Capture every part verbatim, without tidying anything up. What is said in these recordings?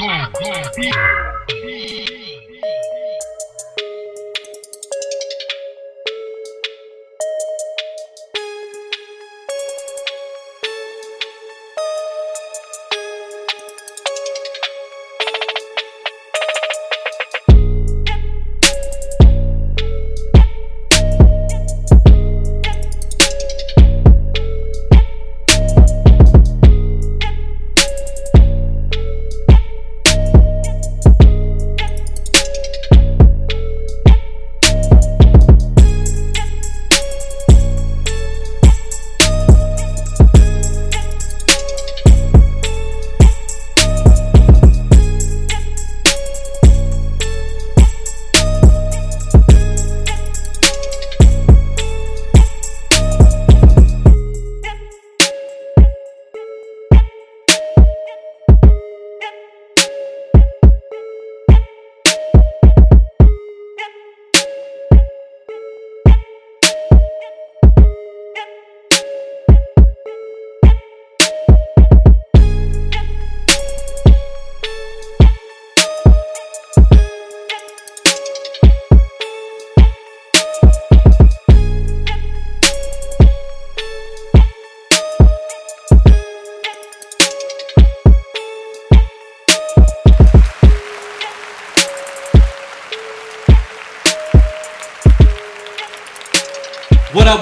What up,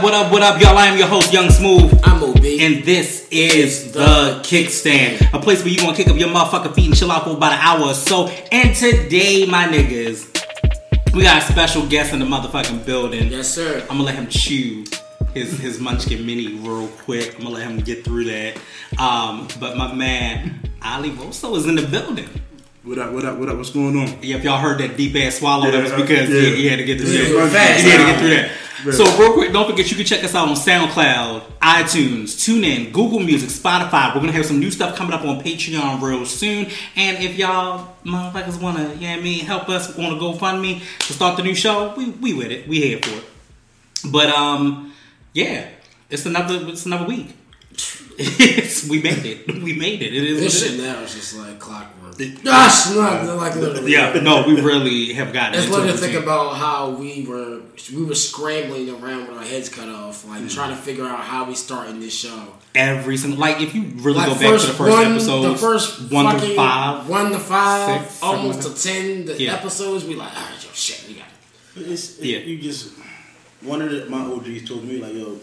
what up, what up, y'all? I am your host, Young Smooth. I'm O B. And this is The Kickstand, a place where you gonna kick up your motherfucking feet and chill out for about an hour or so. And today, my niggas, we got a special guest in the motherfucking building. Yes, sir. I'm gonna let him chew his, his munchkin mini real quick. I'm gonna let him get through that. Um, but my man, Ali Rosso is in the building. What up, what up, what up, what's going on? Yeah, if y'all heard that deep ass swallow, yeah, that was because yeah. he, he had to get through yeah, that. Fast, he had to get through that. Really? So real quick, don't forget you can check us out on SoundCloud, iTunes, TuneIn, Google Music, Spotify. We're going to have some new stuff coming up on Patreon real soon. And if y'all motherfuckers want to, you know what I mean, help us, want to GoFundMe to start the new show, we we with it. We here for it. But um, yeah, it's another it's another week. we made it. We made it. It is this shit now is just like clockwork. It, Gosh, no, like literally. Yeah, no, we really have gotten. It's literally to think about how we were we were scrambling around with our heads cut off, like mm. trying to figure out how we starting this show. Every single, like, if you really like go back to the first one, episodes, the first one fucking, to five, one to five, six, almost to ten, the yeah. episodes, we like, all right, yo, shit, we got it. It's, it yeah. You just one of the, my O Gs told me like, yo.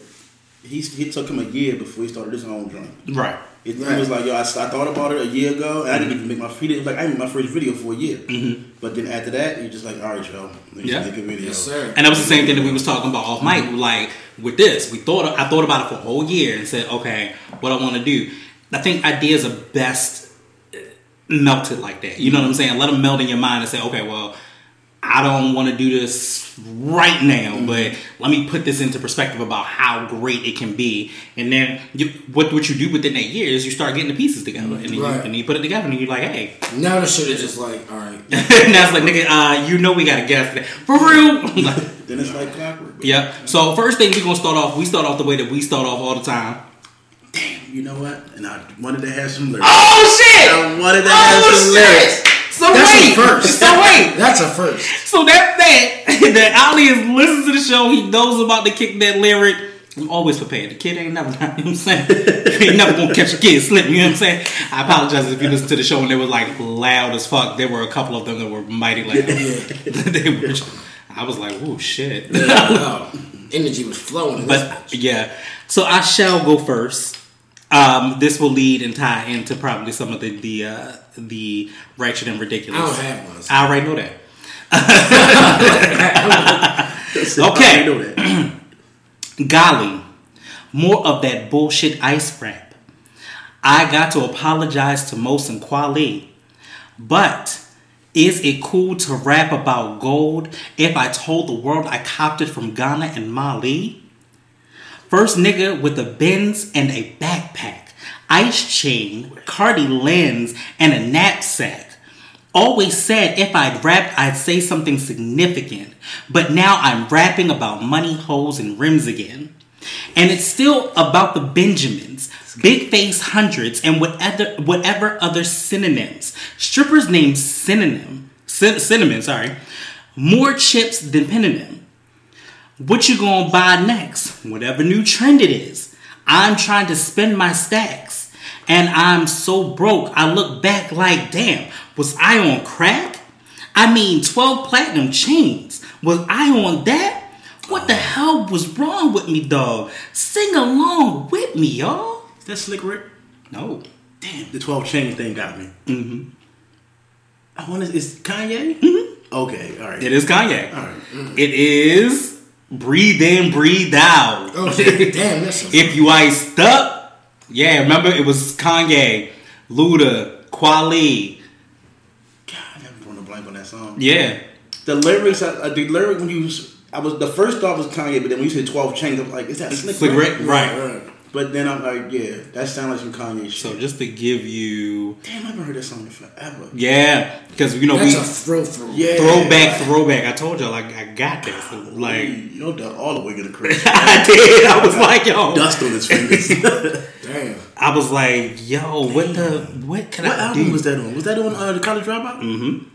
He's, he took him a year before he started his own joint. Right. It, right. It was like, yo, I, I thought about it a year ago, and I didn't even make my video. Like, I made my first video for a year. Mm-hmm. But then after that, you're just like, all right, yo, let me yeah. make a video. Yes, sir. And that was the same thing that we was talking about off mic. Mm-hmm. Like, with this, we thought I thought about it for a whole year and said, okay, what I want to do. I think ideas are best melted like that. You know what I'm saying? Let them melt in your mind and say, okay, well, I don't want to do this right now, mm-hmm. but let me put this into perspective about how great it can be. And then you, what what you do within that year is you start getting the pieces together, mm-hmm. and, then right. you, and you put it together, and you're like, hey. Now the shit is just like, all right. Now it's like, nigga, uh, you know we got a guest today. For real. Then it's like clockwork. Yep. So first thing we're going to start off, we start off the way that we start off all the time. Damn, you know what? And I wanted to have some lyrics. Oh, shit. I wanted to oh, have some shit. lyrics. So That's wait, a first. So wait. That's a first. So that that that Ali is listening to the show. He knows about the kick that lyric. I'm always prepared. The kid ain't never, you know what I'm saying? He ain't never gonna catch a kid slipping, you know what I'm saying? I apologize if you listen to the show and they were like loud as fuck. There were a couple of them that were mighty loud. they were, I was like, oh shit. Yeah, wow. Energy was flowing. But yeah. So I shall go first. Um, this will lead and tie into probably some of the the, uh, the ratchet and ridiculous. I don't have one. So. I already know that. Okay. I already know that. Golly, more of that bullshit ice rap. I got to apologize to Mos and Kweli, but is it cool to rap about gold if I told the world I copped it from Ghana and Mali? First nigga with a Benz and a backpack, ice chain, Cardi lens, and a knapsack. Always said if I'd rap, I'd say something significant. But now I'm rapping about money, hoes, and rims again. And it's still about the Benjamins, Big Face Hundreds, and whatever whatever other synonyms. Strippers name synonym, sin, cinnamon, sorry, more chips than penonym. What you gonna buy next? Whatever new trend it is. I'm trying to spend my stacks. And I'm so broke, I look back like, damn, was I on crack? I mean, twelve platinum chains. Was I on that? What the hell was wrong with me, dog? Sing along with me, y'all. Is that Slick Rick? No. Damn, the twelve chain thing got me. Mm-hmm. I wonder, is Kanye? Mm-hmm. Okay, all right. It is Kanye. All right. Mm-hmm. It is Breathe In, Breathe Out. Oh, damn, that's something. If you iced up. Yeah, remember, it was Kanye, Luda, Kweli. God, I never drawn a blank on that song. Yeah. The lyrics, uh, the lyric when you... I was the first thought was Kanye, but then when you said twelve chains, I was like, is that Slick Rick? Right. Right. right. But then I'm like, yeah, that sounds like some Kanye shit. So just to give you, damn, I haven't heard that song in forever. Yeah, because you know that's we a throw throw yeah, throwback right. throwback. I told y'all, like I got that. So, like you done all the way to the crib. I did. I was like, yo, dust on his fingers. Damn. I was like, yo, damn. what the what can what I? What album do? was that on? Was that on uh, the College Dropout? Mm-hmm.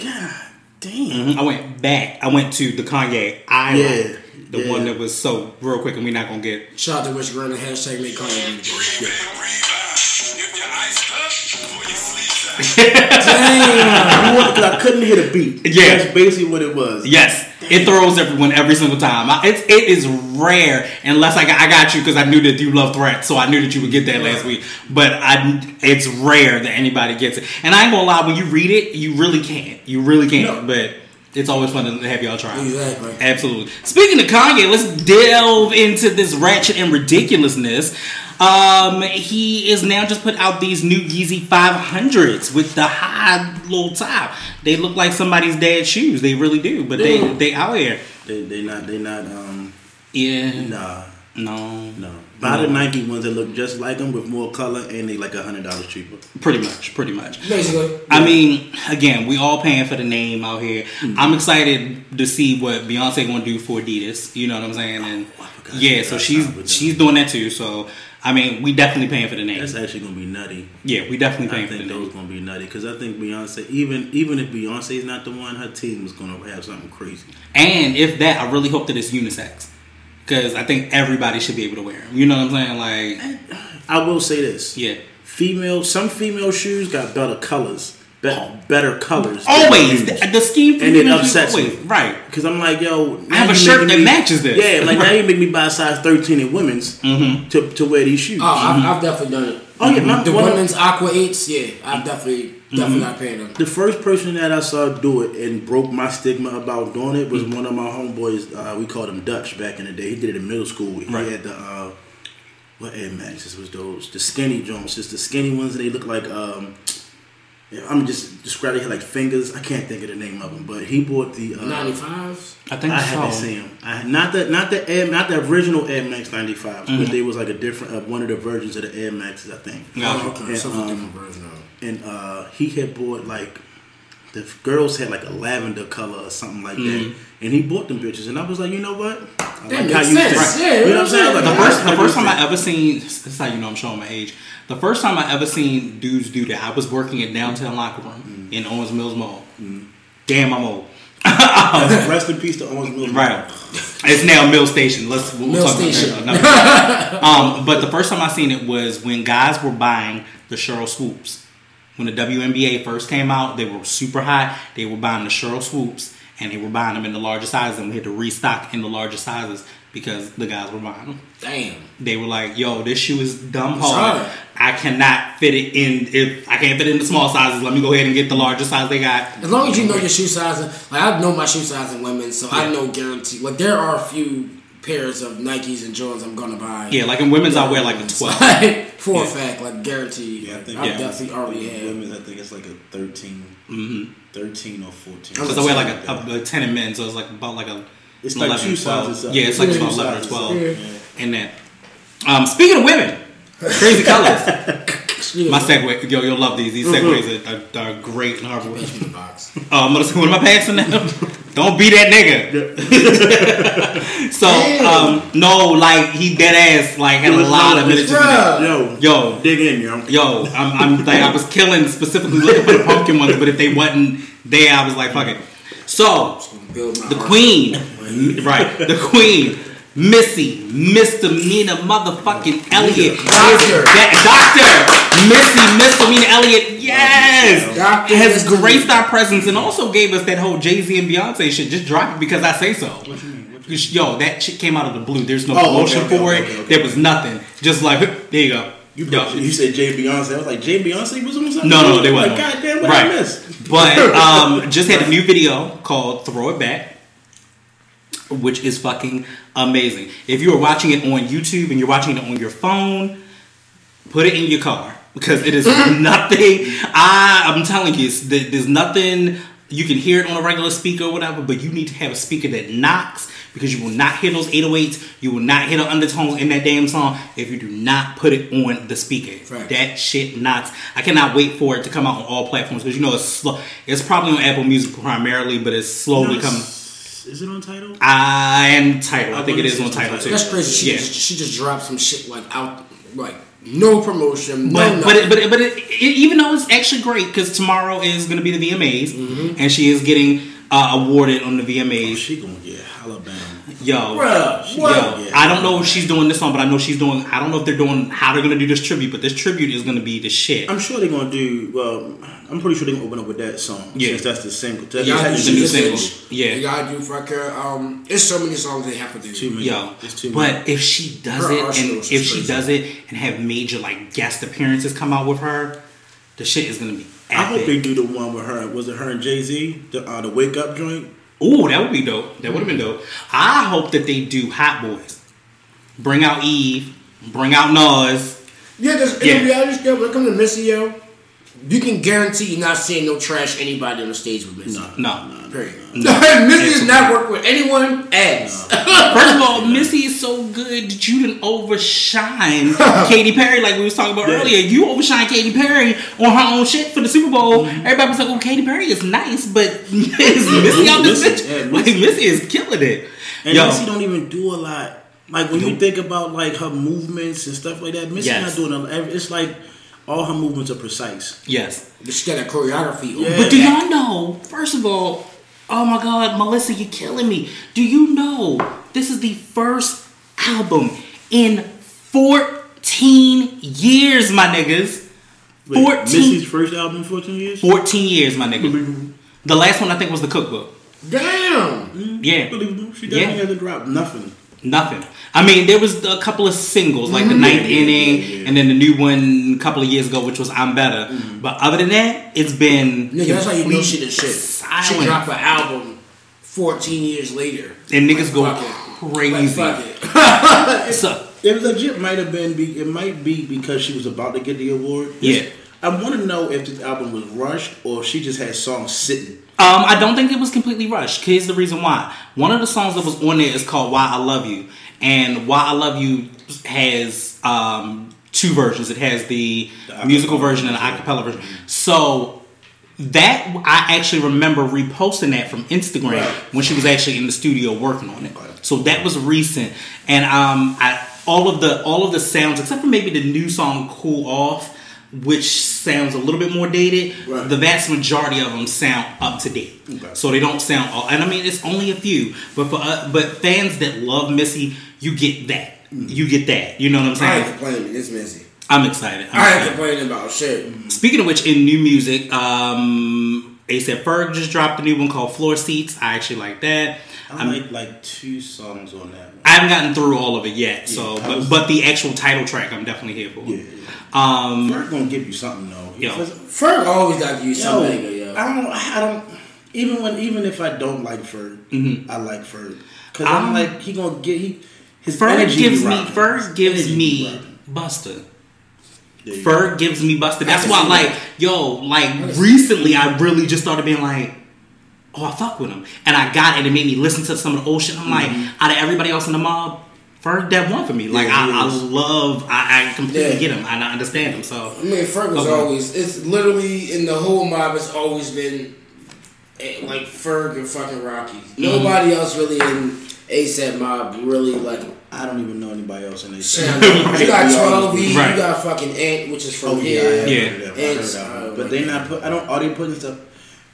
God. Damn. Mm-hmm. I went back. I went to the Kanye Island. Yeah, the yeah. one that was so real quick, and we're not gonna get. Shout out to Rich Grant. Hashtag make Kanye. Damn. Because I couldn't hear the beat. Yeah. That's basically what it was. Yes. Damn. It throws everyone every single time. I, it's it is rare unless I got, I got you because I knew that you love Threat, so I knew that you would get that yeah. last week. But I, it's rare that anybody gets it. And I ain't gonna lie, when you read it, you really can't. You really can't. No. But it's always fun to have y'all try. Exactly. Absolutely. Speaking of Kanye, let's delve into this ratchet and ridiculousness. Um, he is now just put out these new Yeezy five hundreds with the high little top. They look like somebody's dad's shoes. They really do, but they they, they out here. They they not they not um yeah nah no no. Buy no. the Nike ones that look just like them with more color, and they like a hundred dollars cheaper. Pretty much, pretty much. Basically, I yeah. mean, again, we all paying for the name out here. Mm-hmm. I'm excited to see what Beyonce gonna do for Adidas. You know what I'm saying? And oh, yeah, so she's she's doing that too. So. I mean, we definitely paying for the name. That's actually going to be nutty. Yeah, we definitely paying for the name. I think those going to be nutty because I think Beyonce, even even if Beyonce is not the one, her team is going to have something crazy. And if that, I really hope that it's unisex because I think everybody should be able to wear them. You know what I'm saying? Like, I will say this. Yeah. Female, some female shoes got better colors. Better, better colors. Always. The, the scheme for and it upsets always. me. Right. Because I'm like, yo. I have a shirt that me, matches this. Yeah, like right. now you make me buy a size thirteen in women's mm-hmm. to, to wear these shoes. Oh, I've, mm-hmm. I've definitely done it. Oh, yeah. My, the well, women's Aqua eights, yeah. I've definitely, mm-hmm. definitely not paying them. The first person that I saw do it and broke my stigma about doing it was mm-hmm. one of my homeboys. Uh, we called him Dutch back in the day. He did it in middle school. He right. had the, uh, what Air Maxes was those? The skinny Jones. Just the skinny ones. They look like, um... I'm just describing it like fingers. I can't think of the name of them, but he bought the uh, ninety-fives. I think I so. haven't seen them. I, not the not the Air, not the original Air Max ninety-fives, mm-hmm. but they was like a different uh, one of the versions of the Air Maxes, I think. Yeah, oh, okay. Some um, different version. And uh, he had bought like the girls had like a lavender color or something like mm-hmm. that, and he bought them bitches. And I was like, you know what? I that like makes how you sense. Yeah, you know what I'm saying? Like, the first the first time I ever seen this is how you know I'm showing my age. The first time I ever seen dudes do that, I was working at Downtown Locker Room mm-hmm. in Owens Mills Mall. Mm-hmm. Damn, I'm old. Rest in peace to Owens Mills Mall. Right. It's now Mill Station. Let's we'll Mill talk Station. About that. um, but the first time I seen it was when guys were buying the Cheryl Swoops. When the W N B A first came out, they were super hot. They were buying the Cheryl Swoops, and they were buying them in the larger sizes, and we had to restock in the larger sizes. Because the guys were buying them. Damn. They were like, yo, this shoe is dumb hard. I cannot fit it in. If I can't fit it in the small sizes, let me go ahead and get the larger size they got. As long as you know your shoe sizing. Like, I know my shoe size in women, so yeah. I know guarantee. Like, there are a few pairs of Nikes and Jordans I'm going to buy. Yeah, like in women's, yeah. I wear like a twelve. For yeah. a fact, like, guaranteed. Yeah, I think I yeah. definitely already have. Women's, I think it's like a thirteen. Mm-hmm. thirteen or fourteen. Because I wear like a, a, a ten in men, so it's like about like a... It's like two sizes up. Yeah, it's like about eleven or twelve. Yeah. And then, um, speaking of women, crazy colors. My segue, yo, you'll love these. These segues mm-hmm. are, are, are great and hard work. Uh, I'm gonna see, what am I passing now? Don't be that nigga. So, um, no, like, he dead ass, like, had a lot of miniatures. Yo, yo, dig in, yo. Yo, I'm, I'm like, I was killing, specifically looking for the pumpkin ones, but if they wasn't there, I was like, fuck it. So, the queen, right, the queen, Missy, misdemeanor motherfucking Elliott. Doctor. Doctor. Missy, misdemeanor Elliott. Yes. Doctor has graced our presence and also gave us that whole Jay-Z and Beyonce shit. Just drop it because I say so. What you mean? What you mean? Yo, that shit came out of the blue. There's no oh, promotion okay, okay, for okay, okay, it. Okay. There was nothing. Just like, there you go. You, yo, you said Jay Beyonce. I was like, Jay Beyonce was on something? No, no, they wasn't. Like, God damn, what right. I missed? But um, just had a new video called Throw It Back, which is fucking amazing. If you are watching it on YouTube and you're watching it on your phone, put it in your car because it is nothing. I, I'm telling you, there's nothing. You can hear it on a regular speaker or whatever, but you need to have a speaker that knocks because you will not hear those eight oh eights. You will not hear the undertones in that damn song if you do not put it on the speaker. Right. That shit knocks. I cannot wait for it to come out on all platforms because you know it's slow. It's probably on Apple Music primarily, but it's slowly nice. coming. Is it on Tidal? I am Tidal. I, I think it is on Tidal too. That's crazy. She, yeah. just, she just dropped some shit like out, like no promotion. But no but it, but it, but it, it, even though it's actually great because tomorrow is going to be the V M As, mm-hmm. and she is getting uh, awarded on the V M As. Oh, she going to get Alabama. Yo, Bruh, what? yo, yeah. I don't know if she's doing this song, but I know she's doing. I don't know if they're doing how they're going to do this tribute, but this tribute is going to be the shit. I'm sure they're going to do. Um, I'm pretty sure they're gonna open up with that song. Yeah, since that's the single. That's yeah, the new single. Yeah, y'all do fucker. Um, it's so many songs they have to do. Too many. Yo, it's too many. But if she does her it, and if she crazy. does it, and have major like guest appearances come out with her, the shit is gonna be epic. I hope they do the one with her. Was it her and Jay-Z? The uh, the Wake Up joint. Ooh, that would be dope. That would have been dope. I hope that they do Hot Boys. Bring out Eve. Bring out Nas. Yeah, there's yeah. in reality show, when it comes to Missy, yo, you can guarantee you're not seeing no trash anybody on the stage with Missy. No, no, no. Period. No. No. Missy does not work with anyone ass. No. First of all, Missy is so good that you didn't overshine Katy Perry like we was talking about yeah. earlier. You overshine Katy Perry on her own shit for the Super Bowl. Mm-hmm. Everybody was like, "Oh, Katy Perry is nice, but is Missy out this bitch? Yeah, like Missy is killing it." And Yo. Missy don't even do a lot. Like when nope. you think about like her movements and stuff like that, Missy yes. not doing a. It's like. All her movements are precise. Yes. She got a choreography. Yeah. But do y'all know, first of all, oh my God, Melissa, you're killing me. Do you know this is the first album in fourteen years, my niggas? Wait, fourteen. Missy's first album in fourteen years? fourteen years, my nigga. The last one, I think, was The Cookbook. Damn. Mm, yeah. She definitely yeah. hasn't dropped nothing. Nothing. I mean, there was a couple of singles, like mm-hmm. The Ninth Inning, yeah, yeah. and then the new one a couple of years ago, which was I'm Better. Mm-hmm. But other than that, it's been... Nigga, that's how you know shit is shit. Silent. She dropped an album fourteen years later. And niggas like, go crazy. Like, fuck it. So, it legit might have been... Be, it might be because she was about to get the award. Yeah. I want to know if this album was rushed or if she just had songs sitting. Um, I don't think it was completely rushed. Here's the reason why. One of the songs that was on there is called Why I Love You. And Why I Love You has um, two versions. It has the, the musical version and the acapella version. So that, I actually remember reposting that from Instagram right. when she was actually in the studio working on it. So that was recent. And um, I, all of the all of the sounds, except for maybe the new song Cool Off, which sounds a little bit more dated. Right. The vast majority of them sound up to date, okay. so they don't sound. All, and I mean, it's only a few, but for uh, but fans that love Missy, you get that. Mm. You get that. You know what I'm saying? I ain't complaining. It's Missy. I'm excited. I'm I ain't complaining about shit. Speaking of which, in new music, um, A$AP Ferg just dropped a new one called Floor Seats. I actually like that. I made like two songs on that one. I haven't gotten through all of it yet, yeah, so but, was, but the actual title track, I'm definitely here for. Yeah, yeah. Um, Ferg gonna give you something though. Yo. Ferg always got to give you something. Yo, yo. I don't. I don't. Even when, even if I don't like Ferg, mm-hmm. I like Ferg because I'm, I'm like he gonna get he. His Ferg gives me. Ferg gives me Buster. Ferg go. gives me Buster. That's I why, like, that. yo, like recently, I really just started being like. Oh, I fuck with him. And I got it. It made me listen to some of the old shit. I'm like, mm-hmm. out of everybody else in the mob, Ferg that one for me. Like, yeah, I, I love, I, I completely yeah. get him. I understand him. So I mean, Ferg was okay. always, it's literally in the whole mob, it's always been like Ferg and fucking Rocky. Nobody mm-hmm. else really in A$AP Mob really like. I don't even know anybody else in A$AP. You got twelve B, right. You got fucking Ant, which is from oh, here. Yeah, yeah. Ant, uh, but they not put. I don't. Are they putting stuff?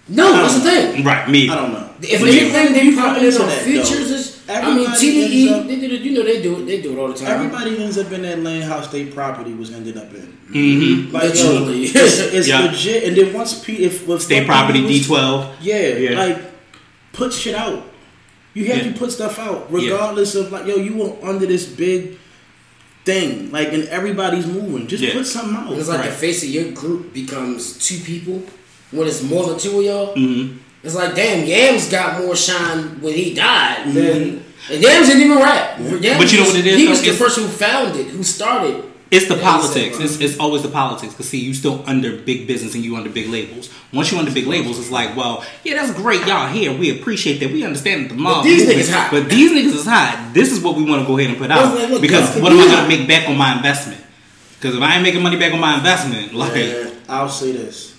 No, that's the thing. Right, me. I don't know. If anything, they probably in on features. I mean, T D E, they do. You know, they do it. They do it all the time. Everybody ends up in that lane how State Property was ended up in. Mm-hmm. Like, literally, yo, it's, it's yeah. legit. And then once P, if, if State Property D twelve, yeah, yeah, like put shit out. You have yeah. to put stuff out, regardless yeah. of like, yo, you were under this big thing, like, and everybody's moving. Just yeah. put something out. It's like right. the face of your group becomes two people. When it's more than two of y'all, mm-hmm. it's like, damn, Yams got more shine when he died. Mm-hmm. Than, and Yams didn't even rap. Yams but you know what it is? He was the person who founded, who started. It's the politics. It's, it's always the politics. Because, see, you still under big business and you under big labels. Once you're under big labels, it's like, well, yeah, that's great. Y'all here. We appreciate that. We understand that the mob. But these niggas is hot. But these niggas is hot. This is what we want to go ahead and put out. Like, look, because what am I going to make back on my investment? Because if I ain't making money back on my investment, like... Yeah, I'll say this.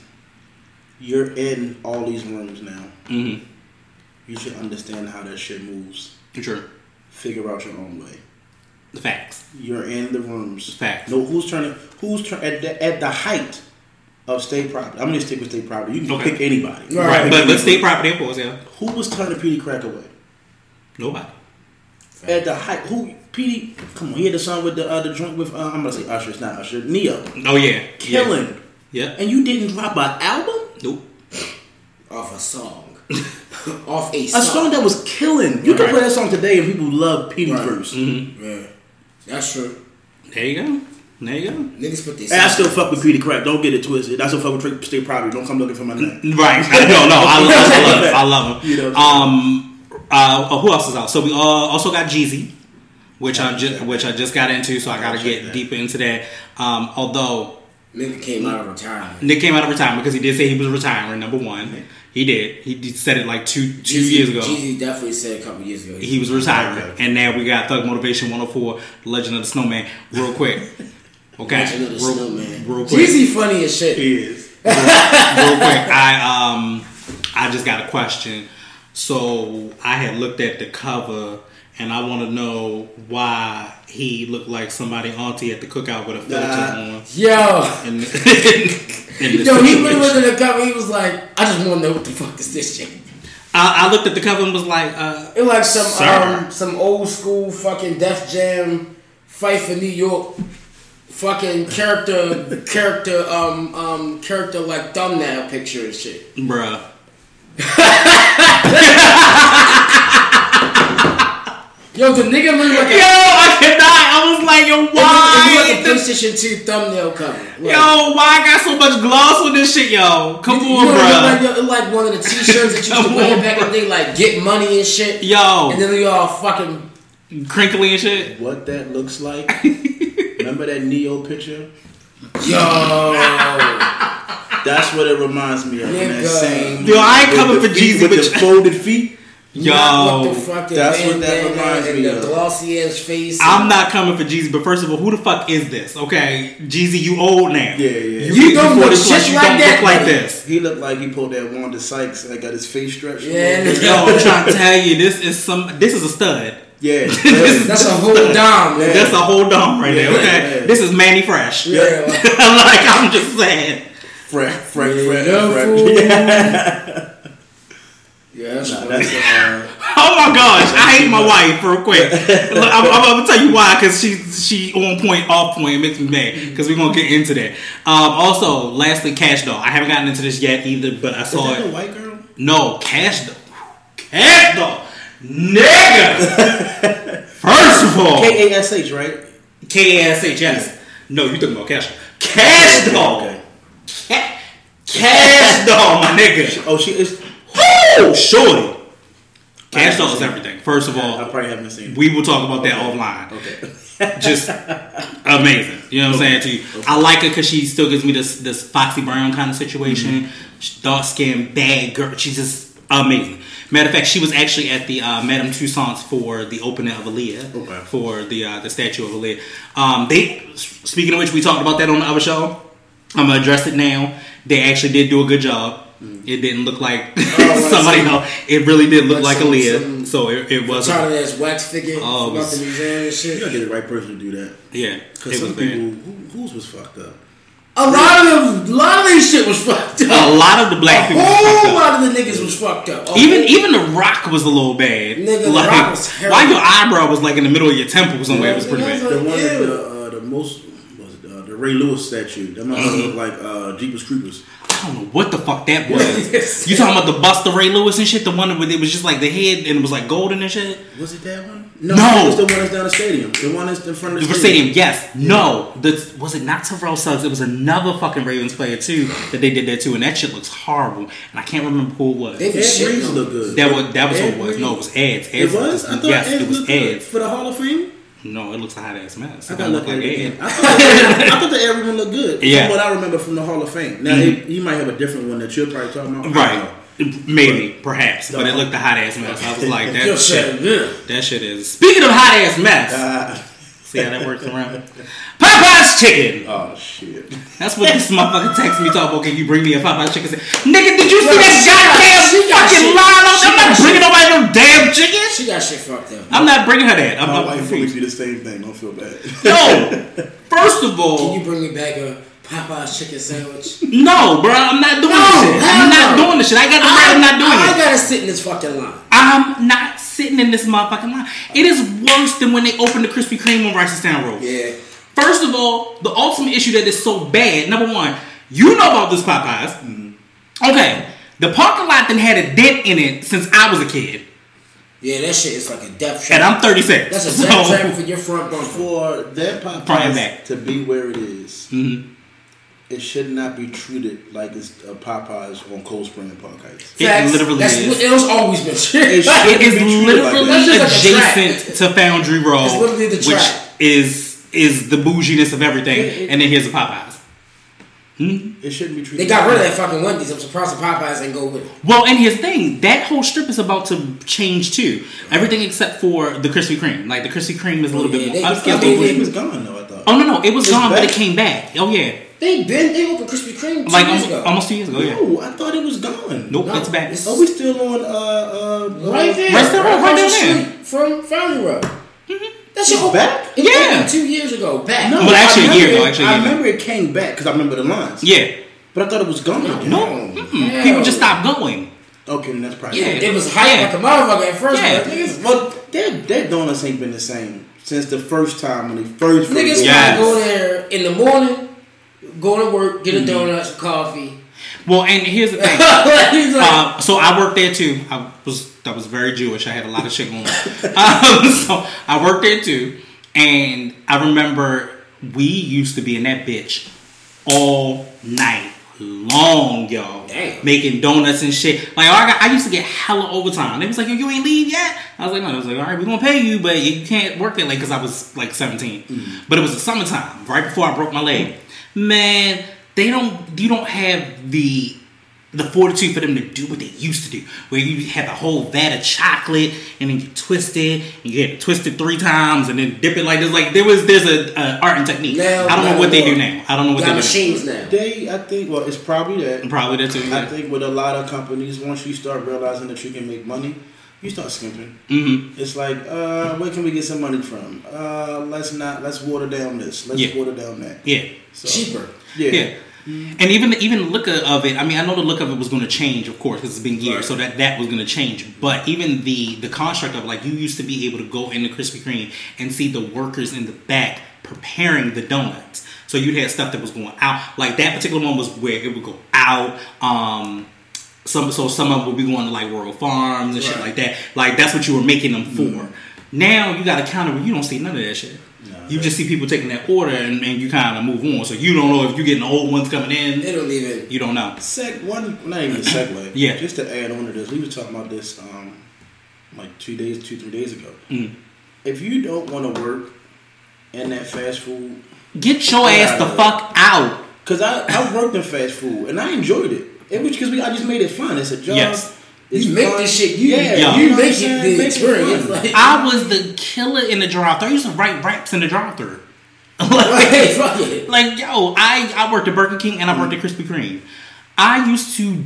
You're in all these rooms now. Mm-hmm. You should understand how that shit moves. Sure. Figure out your own way. The facts. You're in the rooms. The facts. No, who's turning? Who's turn, at the at the height of State Property? I'm gonna stick with State Property. You can okay. pick anybody, right? right. Pick but but State Property, of course, yeah. Who was turning Petey Crack away? Nobody. Fact. At the height, who Petey? Come on, he had the song with the uh, the drunk with. Uh, I'm gonna say Usher. It's not Usher. Neo. Oh yeah, killing. Yeah. yeah. And you didn't drop an album? Nope. Off a song. Off a song. A song that was killing. You right. can play that song today and people love Petey right. verse. Mm-hmm. Yeah. That's true. There you go. There you go. Niggas put this. I still fuck with Petey Crack. Don't get it twisted. I still fuck with State Property. Don't come looking for my name. Right. No, no. I love, I love it. I love it. You know um, uh, who else is out? So we uh, also got Jeezy, which I just which I just got into. So I gotta get that. deeper into that. Um, although Nick came out of retirement. Nick came out of retirement because he did say he was retiring. Number one. Yeah. He did. He said it like two two Jeezy, years ago. Jeezy definitely said a couple years ago. He, he was retiring. Right. And now we got Thug Motivation one oh four, Legend of the Snowman. Real quick. Okay? Legend of the real, Snowman. Real quick. Jeezy funny as shit. He is. Real, real quick. I um I just got a question. So I had looked at the cover and I want to know why he looked like somebody auntie at the cookout with a filter nah. on. Yo. And, and, Yo, he really looked at the cover. He was like, "I just want to know what the fuck is this shit." I, I looked at the cover and was like, uh, "It like some um, some old school fucking Def Jam, Fight for New York, fucking character character um um character like thumbnail picture and shit." Bruh. Yo, the nigga looked like a... Yo, I cannot. I was like, yo, why? It looked like a PlayStation two thumbnail cover. Like, yo, why I got so much gloss on this shit, yo? Come you, on, you know, bro. It like, like one of the t-shirts that you used to wear back in the day, like, get money and shit. Yo. And then they all fucking... crinkly and shit. What that looks like. Remember that Neo picture? Yo. That's what it reminds me of. That same yo, I ain't coming for Jeezy. With the folded feet. Yo, not with the fucking that's what that reminds and me the of. Glossy ass face. I'm not coming for Jeezy, but first of all, who the fuck is this? Okay, Jeezy, you old now. Yeah, yeah. You, you don't look shit like, you like don't that. Look like this. He looked like he pulled that Wanda Sykes and got his face stretched. Yeah, yo, I'm trying to tell you, this is some. This is a stud. Yeah, that's, that's a whole dom. Man. That's a whole dom right yeah, there. Okay, yeah. This is Manny Fresh. Yeah, like, like I'm just saying, Fresh, Fresh, Fresh, Fresh. Yeah, that's nah, that's uh, oh my gosh, I hate my wife real quick. Look, I'm, I'm, I'm gonna tell you why, because she she on point, off point, it makes me mad. Because we're gonna get into that. Um, also, lastly, Cash Doll. I haven't gotten into this yet either, but I saw it. Is that it. A white girl? No, Cash Doll. Cash Doll, nigga. First of all, K A S H, right? K A S H, yes. No, you talking about Cash Doll? Cash Doll. Okay. Ca- Cash Doll, my nigga. Oh, she is. Oh, shorty. Cash Doll is everything. First of all, I probably haven't seen it. We will talk about that okay. offline. Okay. Just amazing. You know what okay. I'm saying to you? Okay. I like her because she still gives me this this Foxy Brown kind of situation. Mm-hmm. Dark skinned, bad girl. She's just amazing. Matter of fact, she was actually at the uh, Madame Tussauds for the opening of Aaliyah. Okay. For the uh, the statue of Aaliyah. Um, they speaking of which, we talked about that on the other show. I'm gonna address it now. They actually did do a good job. Mm. It didn't look like oh, somebody else. It really did look like Aaliyah. So it, it wasn't. Charlie ass wax figure. Oh, about the museum and shit. You gotta get the right person to do that. Yeah, because some people, who, whose was fucked up. A lot of the, a lot of these shit was fucked up. A lot of the black people. A whole lot of the niggas was fucked up. Oh, even even The Rock was a little bad. Nigga, like, The Rock was terrible. Why your eyebrow was like in the middle of your temple somewhere? Yeah, it was pretty bad. Like, the one yeah. the, uh, the most was it, uh, the Ray Lewis statue. That might mm-hmm. look like uh, Jeepers Creepers. I don't know what the fuck that was. Yes. You talking about the Buster Ray Lewis and shit? The one where it was just like the head and it was like golden and shit? Was it that one? No. no. It was the one that's down the stadium. The one that's in front of the, the stadium. stadium. Yes. Yeah. No. The, was it not Terrell Suggs? It was another fucking Ravens player too that they did that too. And that shit looks horrible. And I can't remember who it was. They did shit look good. That was, that was who it was. No, it was ads. ads it was? I thought yes, ads it was ads. For the Hall of Fame? No, it looks a hot ass mess. I, I, look like Ed. I thought I thought the everyone looked good. Yeah. From what I remember from the Hall of Fame. Now mm-hmm. he, he might have a different one that you're probably talking about. Right. Maybe, but, perhaps, but it looked a hot ass mess. I was like, that shit. Good. That shit is. Speaking of hot ass mess, uh, see how that works around. Popeye's chicken. Oh shit. That's what this motherfucker texted me talking about. Can you bring me a Popeye's chicken? Nigga, did you see that goddamn fucking line? I'm not bringing nobody no damn chicken. She got shit fucked up. I'm not bringing her that. I'm not bringing her that. My wife would do the same thing. Don't feel bad. No. First of all, can you bring me back a Popeye's chicken sandwich? No, bro, I'm not doing no, this shit. I'm no. not doing this shit. I got the right, I'm not doing I, it. I gotta sit in this fucking line. I'm not sitting in this motherfucking line. It is worse than when they open the Krispy Kreme on Rice and Town Road. Yeah. First of all, the ultimate issue that is so bad, number one, you know about this Popeye's. Mm-hmm. Okay, the parking lot done had a dent in it since I was a kid. Yeah, that shit is like a death trap. And I'm thirty-six. That's a death so, trap for your front bumper. For that Popeye's to be where it is. Mm-hmm. It should not be treated like it's a Popeye's on Cold Spring and Park Heights. It literally that's, is. It's always been treated. It, it is literally like adjacent like to Foundry Road, it's literally the track. Which is is the bouginess of everything. It, it, and then here's a Popeye's. Hmm? It shouldn't be treated. They got like rid of that fucking Wendy's. I'm surprised the Popeye's ain't go with it. Well, and here's the thing: that whole strip is about to change too. Everything except for the Krispy Kreme. Like the Krispy Kreme is a little oh, yeah, bit more upscale. It was gone though. I thought. Oh no, no, it was it's gone, back. But it came back. Oh yeah. They been they opened Krispy Kreme two like years almost, ago. Almost two years ago. Yeah. No, I thought it was gone. Nope, no, it's back. It's, are we still on uh uh right there? Right there, right, right there. From Foundry Road. Mm-hmm. That shit was back. It yeah, two years ago. Back. No, but actually a year ago. Actually, I remember it came back because I remember the lines. Yeah, but I thought it was gone. No, no. Mm-hmm. People just stopped going. Okay, that's probably yeah. It, it was hype yeah. like a motherfucker at first. Yeah, but their their donuts ain't been the same since the first time when they first. Niggas gotta go there in the morning. Go to work, get a donut, some coffee. Well, and here's the thing. uh, so I worked there too. I was that was very Jewish. I had a lot of shit going on. Um, so I worked there too, and I remember we used to be in that bitch all night long, y'all. Damn. Making donuts and shit. Like I, got, I used to get hella overtime. They was like, "Yo, you ain't leave yet." I was like, "No." I was like, "All right, we're gonna pay you, but you can't work that late because I was like seventeen." Mm. But it was the summertime, right before I broke my leg. Man, they don't. You don't have the the fortitude for them to do what they used to do, where you have a whole vat of chocolate and then you twist it, and you get it twisted three times, and then dip it like this. Like there was, there's a, a art and technique. Now, I don't know what they do now. I don't know what they do. Machines now. They, I think. Well, it's probably that. Probably that too. Yeah. I think with a lot of companies, once you start realizing that you can make money, you start skimping. Mm-hmm. It's like, uh, where can we get some money from? Uh, let's not, let's water down this. Let's yeah. water down that. Yeah. So, cheaper. Yeah. yeah. And even the even look of it, I mean, I know the look of it was going to change, of course, because it's been years, right. so that, that was going to change. But even the, the construct of, like, you used to be able to go into Krispy Kreme and see the workers in the back preparing the donuts. So you had stuff that was going out. Like, that particular one was where it would go out, um... Some so some of them would be going to like World Farms and right. shit like that. Like that's what you were making them for. Mm. Now you got a counter where you don't see none of that shit. No, you just see people taking that order and, and you kind of move on. So you don't know if you're getting the old ones coming in. They don't even. You don't know. Sec one not even a segue. yeah. Just to add on to this, we were talking about this um like two days, two three days ago. Mm. If you don't want to work in that fast food, get your ass the fuck out. Because I I worked in fast food and I enjoyed it. It was because we, I just made it fun. It's a job. Yes. It's you make fun. This shit. You, yeah, yeah. you, you make it the experience. Like, I was the killer in the drive-thru. I used to write raps in the drive-thru. like, right. like, yo, I, I worked at Burger King and I worked at Krispy Kreme. I used to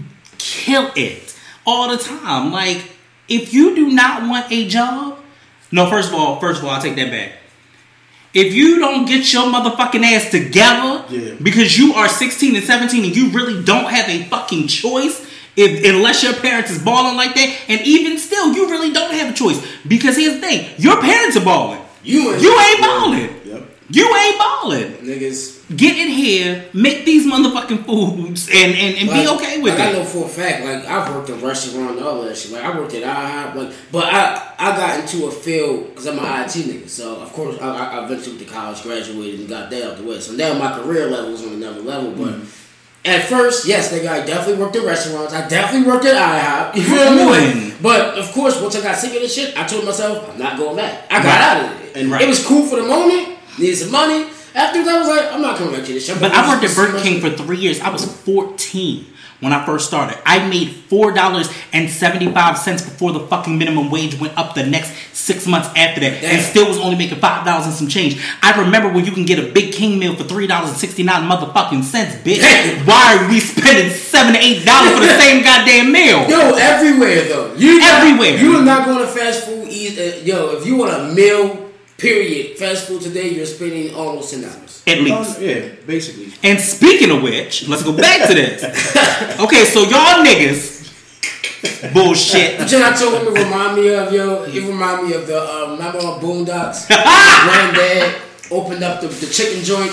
kill it all the time. Like, if you do not want a job, no, first of all, first of all, I take that back. If you don't get your motherfucking ass together yeah. because you are sixteen and seventeen and you really don't have a fucking choice, if unless your parents is balling like that, and even still, you really don't have a choice. Because here's the thing, your parents are balling. You ain't, you ain't balling. Yep. You ain't balling. Niggas. Get in here, make these motherfucking foods, and, and, and like, be okay with like it. I know for a fact, like, I've worked in restaurants and all that shit. Like, I worked at I H O P. Like, but I, I got into a field, because I'm an I T nigga. So, of course, I, I eventually went to college, graduated, and got that out the way. So now my career level is on another level. But mm-hmm. at first, yes, nigga, I definitely worked in restaurants. I definitely worked at I H O P. You feel mm-hmm. what I'm doing? But, of course, once I got sick of this shit, I told myself, I'm not going back. I right. got out of it. And right. it was cool for the moment. Need some money. After that, I was like, I'm not coming back to this shit. But I worked at Burger King for three years. I was fourteen when I first started. I made four dollars and seventy-five cents before the fucking minimum wage went up the next six months after that. Damn. And still was only making five dollars and some change. I remember when you can get a Big King meal for three dollars and sixty-nine motherfucking cents, bitch. Damn. Why are we spending seven to eight dollars for the same goddamn meal? Yo, everywhere, though. You everywhere. Not, you are not going to fast food eat. Uh, yo, if you want a meal... Period. Fast food today, you're spending almost ten dollars. At least. Yeah, basically. And speaking of which, let's go back to this. Okay, so y'all niggas bullshit. But you know, I told him it remind me of yo. It remind me of the um, remember on Boondocks. Granddad opened up the, the chicken joint,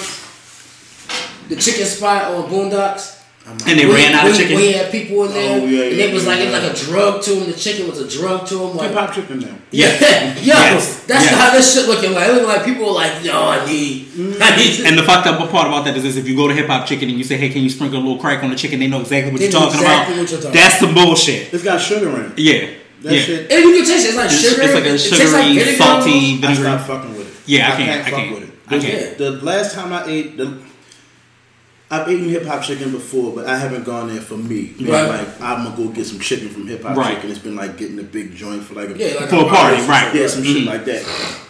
the chicken spot on Boondocks. Like, and they we, ran out we, of chicken. We had people in there, oh, yeah, yeah, and it was yeah, like yeah. it was like a drug to them. The chicken was a drug to them. Like hip hop chicken now. Yeah, yo, yes. that's yes. how this shit looking like. It looking like people were like, yo, I need, mm. I need. And the fucked up part about that is, is if you go to hip hop chicken and you say, hey, can you sprinkle a little crack on the chicken? They know exactly what they you're talking exactly about. What you're talking that's about. Some bullshit. It's got sugar in it. Yeah, that yeah. Shit. And you can taste it. It's like it's, sugar. It's like a sugary, it like salty vinegar. I stopped fucking with it. Yeah, I can't. I can't. I can't. The last time I ate the. I've eaten hip-hop chicken before, but I haven't gone there for me. Right. Like, I'm going to go get some chicken from hip-hop right. chicken. It's been like getting a big joint for like a, yeah, like for a party. Right. Yeah, some mm-hmm. shit like that.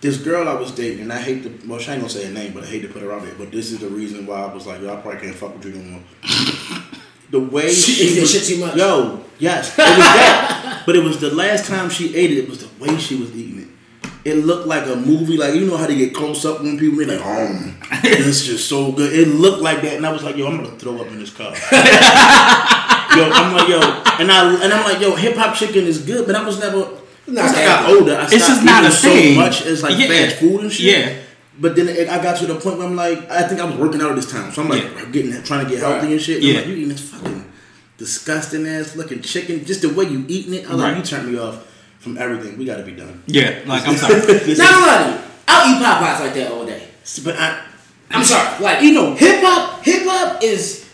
This girl I was dating, and I hate to, well, she ain't going to say her name, but I hate to put her out there, but this is the reason why I was like, yo, I probably can't fuck with you no more. The way she, she ate was, shit too much. Yo, yes. It was that. But it was the last time she ate it, it was the way she was eating it. It looked like a movie, like you know how they get close up when people be like, oh, this is just so good. It looked like that, and I was like, yo, I'm gonna throw up in this car. Yo, I'm like, yo, and I and I'm like, yo, hip hop chicken is good, but I was never. As I got older, I it's stopped eating so thing. Much as like yeah. fast food and shit. Yeah. But then it, I got to the point where I'm like, I think I was working out at this time, so I'm like yeah. getting trying to get healthy right. and shit. And yeah. I'm like, you eating this fucking disgusting ass looking chicken? Just the way you eating it, I was right. like, you turned me off. From everything, we gotta be done. Yeah, like I'm sorry. Not like I'll eat Popeyes like that all day. But I, I'm sorry. Like you know, hip hop, hip hop is,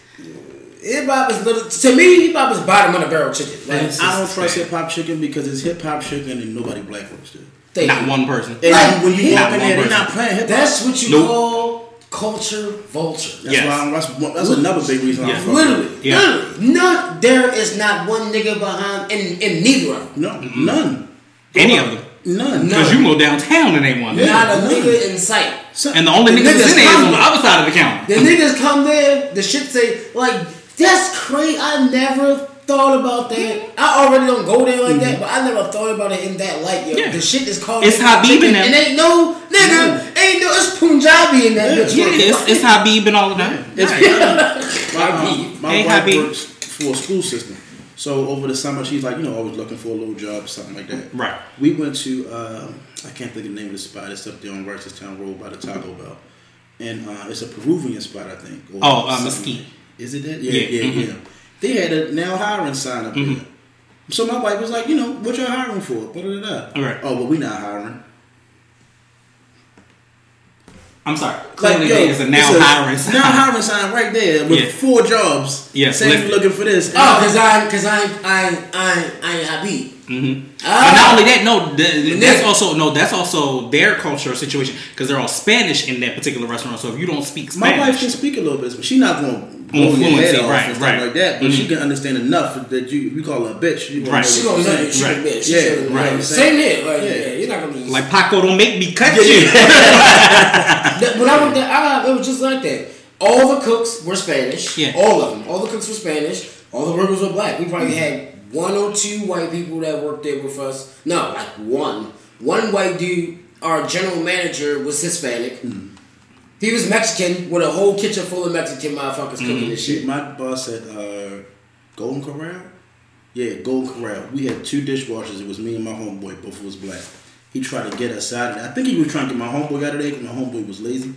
hip hop is little to me. Hip hop is bottom of the barrel chicken. Like, just, I don't trust hip hop chicken because it's hip hop chicken and nobody black folks do. Thank not you. One person. And like, when you walk in there, they're not playing hip hop. That's what you nope. call culture vulture. That's yes. why I'm, that's, that's another big reason. Yeah. I'm literally, yeah. literally, not there is not one nigga behind in in neither of them. No, mm-hmm. none. Any of them. None. Because you go downtown and ain't one. Yeah. Not a nigga in sight. So, and the only the niggas, niggas in there is on the other side of the counter. The niggas come there. The shit say like that's crazy. I never thought about that. I already don't go there like mm-hmm. that, but I never thought about it in that light. Yo, yeah. the shit is called. It's Habib in there. And ain't no nigga. Mm-hmm. Ain't no. It's Punjabi in that. Yeah, bitch. Yeah it's, it's Habib and all of that. Yeah. It's Habib. Yeah. My, um, my ain't wife Habib. Works for a school system. So over the summer, she's like, you know, always looking for a little job or something like that. Right. We went to, uh, I can't think of the name of the spot. It's up there on Ricerstown Road by the Taco Bell. And uh, it's a Peruvian spot, I think. Or oh, uh, Mesquite. Is it that? Yeah, yeah, yeah. Mm-hmm. yeah. They had a now hiring sign up mm-hmm. there. So my wife was like, you know, what y'all hiring for? Put it up. All right. Oh, well, we not hiring. I'm sorry. Clearly like, yo, there's a now a hiring sign. Now hiring sign right there with yeah. four jobs. Yeah. Saying you're looking for this. Oh, because I, because I, I, I, I, I be. Mm-hmm. Oh. But not only that, no, the, that's also no, that's also their culture situation because they're all Spanish in that particular restaurant. So if you don't speak Spanish, my wife can speak a little bit, but she's not going to blow your head off right, and stuff right. like that. But mm-hmm. she can understand enough that you, you call her a bitch. You right. She gonna say she's a bitch. Yeah, right. right. Same here. Like, yeah. yeah, you're not gonna just... like Paco. Don't make me cut yeah, you. Yeah. When I went to I H O P, it was just like that. All the cooks were Spanish. Yeah. All of them. All the cooks were Spanish. all the workers were black. We probably had one or two white people that worked there with us. No, like one. One white dude, our general manager, was Hispanic. Mm. He was Mexican with a whole kitchen full of Mexican motherfuckers mm. cooking this shit. My boss at uh, Golden Corral? Yeah, Golden Corral. We had two dishwashers. It was me and my homeboy. Both was black. He tried to get us out of there. I think he was trying to get my homeboy out of there because my homeboy was lazy.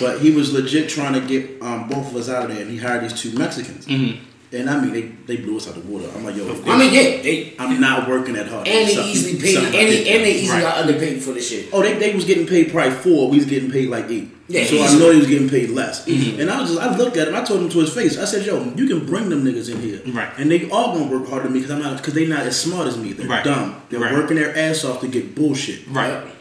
But he was legit trying to get um, both of us out of there, and he hired these two Mexicans. Mm-hmm. And I mean, they, they blew us out of the water. I'm like, yo, if they, I mean, yeah, they, I'm not working that hard. And they easily paid, and they, and they easily right. got underpaid for this shit. Oh, they they was getting paid probably four. We was getting paid like eight. Yeah, so easy. I know he was getting paid less. Mm-hmm. And I was just, I looked at him. I told him to his face. I said, yo, you can bring them niggas in here, right? And they all gonna work harder than me because I'm not because they not as smart as me. They're right. dumb. They're right. working their ass off to get bullshit, right? right?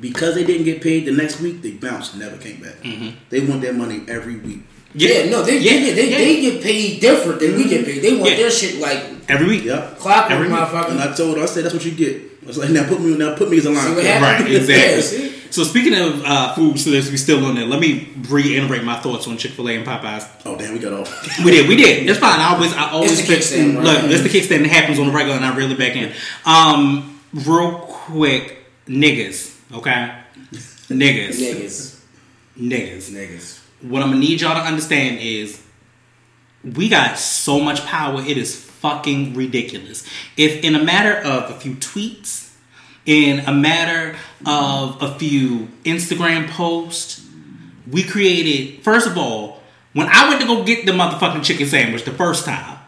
Because they didn't get paid the next week, they bounced and never came back. Mm-hmm. They want their money every week. Yeah, yeah no, they, yeah, they, they, yeah. they get paid different than we get paid. They want yeah. their shit like every week. Yep. Clock every motherfucker. And I told her, I said, that's what you get. I was like, now put me, now put me as a line. Right, exactly. yeah, so speaking of uh, food, so there's we still on there. Let me reiterate my thoughts on Chick-fil-A and Popeyes. Oh damn, we got off. we did, we did. That's fine. I always, I always it's the kickstand. Right? Look, that's the kickstand that happens on the regular, and I reel it back in. Um, real quick, niggas, okay, niggas, niggas, niggas, niggas. What I'm going to need y'all to understand is we got so much power. It is fucking ridiculous. If in a matter of a few tweets, in a matter of a few Instagram posts, we created, first of all, when I went to go get the motherfucking chicken sandwich the first time,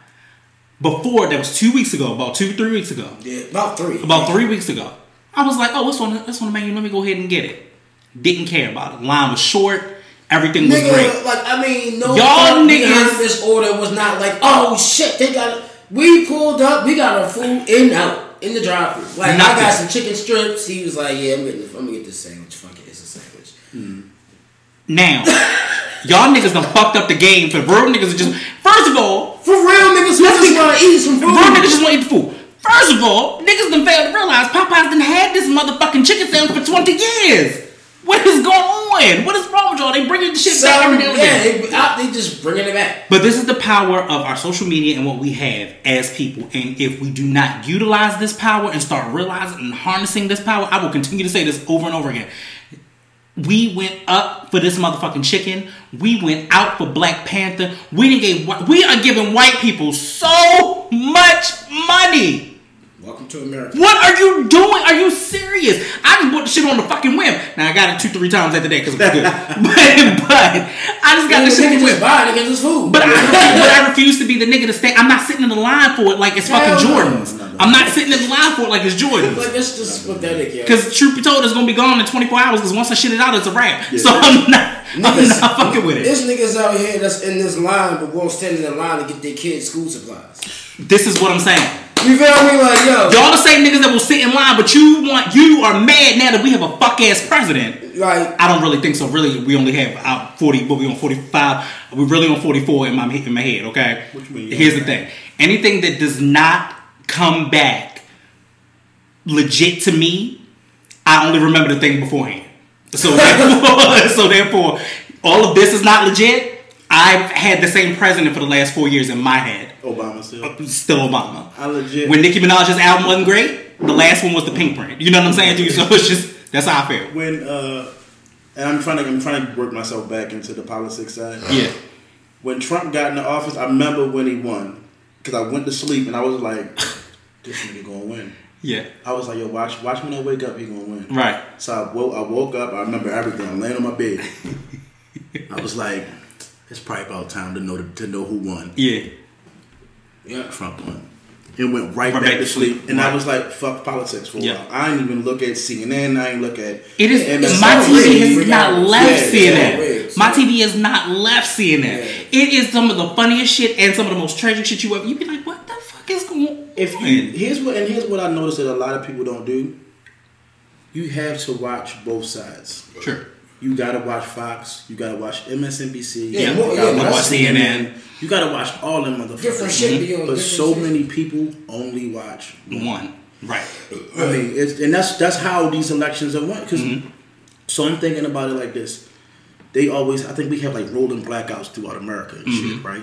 before, that was two weeks ago, about two, three weeks ago. Yeah, about three. About three weeks ago. I was like, oh, it's on, it's on the menu. Let me go ahead and get it. Didn't care about it. Line was short. Everything was Nigga, great. Like I mean, no y'all niggas. This order was not like, oh shit, they got. We pulled up, we got our food in out in the drive-thru. Like nothing. I got some chicken strips. He was like, yeah, I'm getting, I'm gonna get this sandwich. Fuck it, it's a sandwich. Mm. Now, y'all niggas done fucked up the game for real niggas. Are just first of all, for real niggas, who just want to eat some food. Real niggas just want to eat the food. First of all, niggas done failed to realize Popeyes done had this motherfucking chicken sandwich for twenty years. What is going on? What is wrong with y'all? They bringing shit so, back every day. Yeah, they, I, they just bringing it back. But this is the power of our social media and what we have as people. And if we do not utilize this power and start realizing and harnessing this power, I will continue to say this over and over again. We went up for this motherfucking chicken. We went out for Black Panther. We didn't give. We are giving white people so much money. Welcome to America. What are you doing? Are you serious? I just bought the shit on the fucking whim. Now I got it two, three times after that because it was good. but, but I just got the shit on the whim. Buy it against this food. But I, but I refuse to be the nigga to stay. I'm not sitting in the line for it like it's Hell fucking no. Jordan's. No, no, no. I'm not sitting in the line for it like it's Jordan's. Like that's just no, no, pathetic, yo. Because truth be told, it's gonna be gone in twenty-four hours. Because once I shit it out, it's a wrap. Yeah. So I'm not, niggas, I'm not fucking with it. There's niggas out here that's in this line but won't stand in the line to get their kids school supplies. This is what I'm saying. You feel me? Like, yo. Y'all the same niggas that will sit in line, but you want you are mad now that we have a fuck ass president. Like, I don't really think so. Really, we only have out forty, but we on forty-five. We're really on forty-four in my in my head, okay? What you mean? Here's the thing. Anything that does not come back legit to me, I only remember the thing beforehand. So therefore, so therefore, all of this is not legit. I've had the same president for the last four years in my head. Obama still. Still Obama. I legit. When Nicki Minaj's album wasn't great, the last one was the Pink Print. You know what I'm saying, dude? So it's just, that's how I feel. When, uh, and I'm trying to, I'm trying to work myself back into the politics side. Yeah. When Trump got in the office, I remember when he won. Because I went to sleep and I was like, this nigga gonna win. Yeah. I was like, yo, watch, watch when I wake up, he gonna win. Right. So I woke, I woke up, I remember everything. I'm laying on my bed. I was like, it's probably about time to know to know who won. Yeah, yeah. Trump won. It went right, right back, back to sleep, sleep. And right. I was like, "Fuck politics for a yeah. while." I didn't even look at C N N. I didn't look at it is M S N. My T V has not left yeah, C N N. Yeah, my T V has not left C N N. Yeah. It is some of the funniest shit and some of the most tragic shit you ever. You be like, "What the fuck is going on?" If you here's what and here's what I noticed that a lot of people don't do. You have to watch both sides. Sure. You gotta watch Fox. You gotta watch M S N B C. Yeah, you gotta yeah, watch, watch C N N. C N N. You gotta watch all them motherfuckers. Different shit, mm-hmm. but so shit. Many people only watch one. one. Right. I mean, it's, and that's that's how these elections are won. Because mm-hmm. so I'm thinking about it like this. They always, I think we have like rolling blackouts throughout America and mm-hmm. shit, right?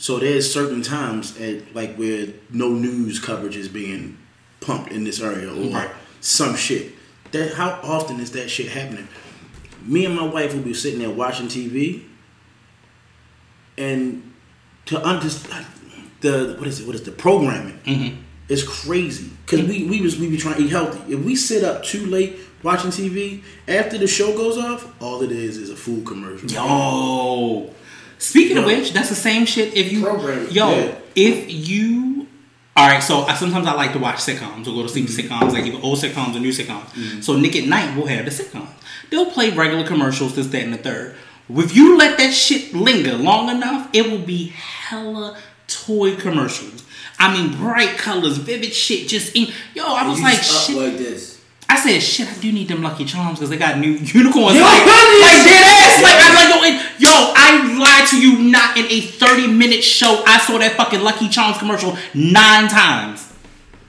So there's certain times at like where no news coverage is being pumped in this area or right. some shit. That how often is that shit happening? Me and my wife will be sitting there watching T V, and to understand the what is it? What is the programming? Mm-hmm. It's crazy because we we was we be trying to eat healthy. If we sit up too late watching T V, after the show goes off, all it is is a food commercial. Yo, speaking yo. of which, that's the same shit. If you programming. yo, yeah. if you all right. So I, sometimes I like to watch sitcoms or go to sleep to sitcoms, like even old sitcoms or new sitcoms. Mm-hmm. So Nick at Night will have the sitcoms. They'll play regular commercials, this, that, and the third. If you let that shit linger long enough, it will be hella toy commercials. I mean, bright colors, vivid shit. Just in yo, I was like, shit. Like this. I said, shit. I do need them Lucky Charms because they got new unicorns. Yo, like, like dead ass. Like I like yo, and, yo. I lied to you. Not in a thirty minute show. I saw that fucking Lucky Charms commercial nine times.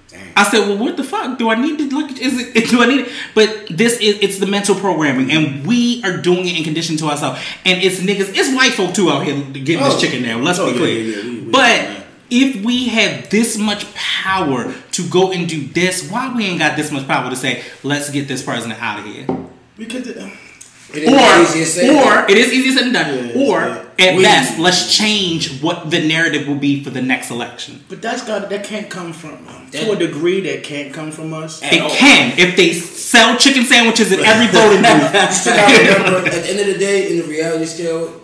Damn. I said, well, what the fuck? Do I need the Lucky? Is it? Do I need it? But this is. It's the mental programming, and we are doing it in condition to ourselves. And it's niggas. It's white folk too out here getting oh. this chicken now. Let's oh, be clear. Yeah, yeah, yeah. We, but. Yeah. If we have this much power to go and do this, why we ain't got this much power to say, let's get this person out of here? Because it is easier said than done. Or, it is easier said than done. Or, at best, let's change what the narrative will be for the next election. But that's got, that can't come from, um, to a degree, that can't come from us. It can. If they sell chicken sandwiches at every voting booth. At the end of the day, in the reality scale,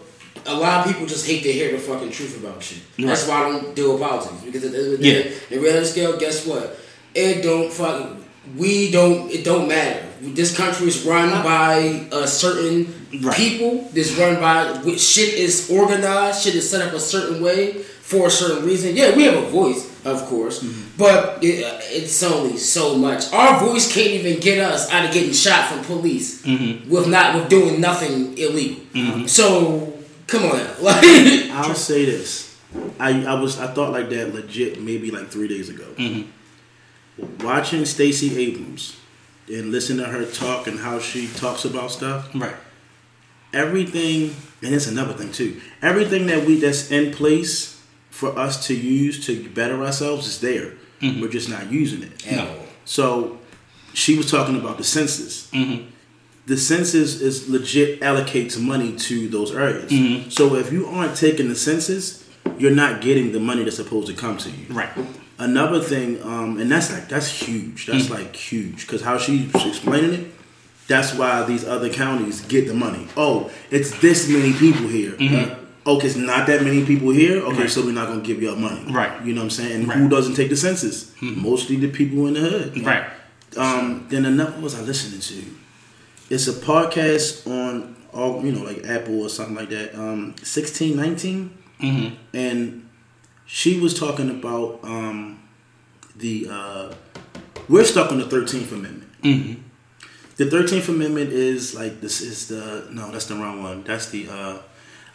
a lot of people just hate to hear the fucking truth about shit. Right. That's why I don't deal with politics. Because at the end of the day, the reality scale, guess what? It don't fucking... We don't... It don't matter. This country is run by a certain right. people. It's run by... Shit is organized. Shit is set up a certain way for a certain reason. Yeah, we have a voice, of course. Mm-hmm. But it, it's only so much. Our voice can't even get us out of getting shot from police mm-hmm. with not with doing nothing illegal. Mm-hmm. So... Come on, like I'll say this. I, I was I thought like that legit maybe like three days ago. Mm-hmm. Watching Stacey Abrams and listening to her talk and how she talks about stuff. Right. Everything, and it's another thing too. Everything that we that's in place for us to use to better ourselves is there. Mm-hmm. We're just not using it. No. All. So she was talking about the census. Mm-hmm. The census is legit allocates money to those areas. Mm-hmm. So if you aren't taking the census, you're not getting the money that's supposed to come to you. Right. Another thing, um, and that's like that's huge. That's mm-hmm. like huge because how she's explaining it. That's why these other counties get the money. Oh, it's this many people here. Mm-hmm. Uh, okay, it's not that many people here. Okay, right. So we're not gonna give y'all money. Right. You know what I'm saying? Right. Who doesn't take the census? Mm-hmm. Mostly the people in the hood. Right. Um, then another. What was I listening to? It's a podcast on all you know, like Apple or something like that. Um, sixteen, nineteen, mm-hmm. and she was talking about um, the uh, we're stuck on the thirteenth Amendment. Mm-hmm. The thirteenth Amendment is like this is the no, that's the wrong one. That's the uh,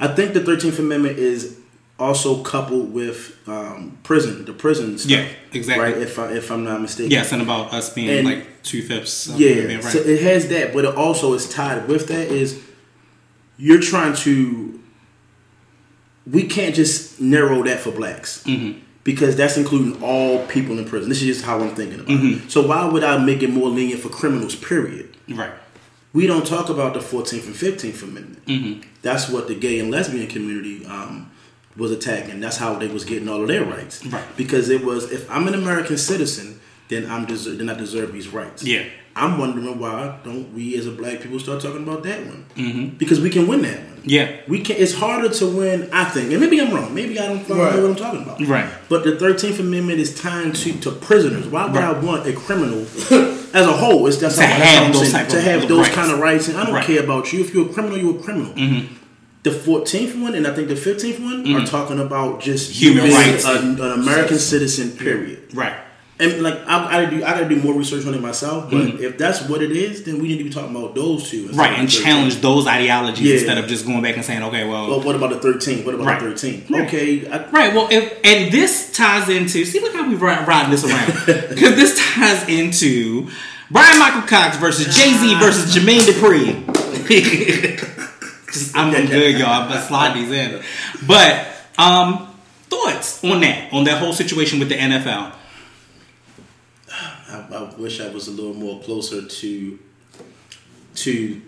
I think the thirteenth Amendment is also coupled with um, prison, the prison stuff. Yeah, exactly. Right, if, I, if I'm not mistaken. Yes, and about us being and, like two-fifths. Um, yeah, right. So it has that, but it also is tied with that is you're trying to... We can't just narrow that for blacks mm-hmm. because that's including all people in prison. This is just how I'm thinking about mm-hmm. it. So why would I make it more lenient for criminals, period? Right. We don't talk about the fourteenth and fifteenth Amendment. Mm-hmm. That's what the gay and lesbian community... Um, was attacking. That's how they was getting all of their rights. Right. Because it was, if I'm an American citizen, then I'm deser- then I deserve these rights. Yeah. I'm wondering why don't we as a black people start talking about that one? Mm-hmm. Because we can win that one. Yeah. We can. It's harder to win, I think. And maybe I'm wrong. Maybe I don't right. know what I'm talking about. Right. But the thirteenth Amendment is tied to, to prisoners. Why would right. I want a criminal as a whole? It's that's to, how, have that's saying, to have those rights. Kind of rights. And I don't right. care about you. If you're a criminal, you're a criminal. Mm-hmm. The fourteenth one and I think the fifteenth one mm. are talking about just human rights, a, an American citizen, period. Right. And like I, I gotta do, I gotta do more research on it myself. But mm. if that's what it is, then we need to be talking about those two, right? And challenge those ideologies yeah. instead of just going back and saying, okay, well, well what about the thirteenth? What about right. the thirteenth? Yeah. Okay, I, right. Well, if, and this ties into see, look how we riding this around because this ties into Brian Michael Cox versus Jay-Z versus Jermaine Dupri. Just, I'm doing good, y'all. I'm gonna slide these in. But um, Thoughts on that, on that whole situation with the N F L? I, I wish I was a little more closer to to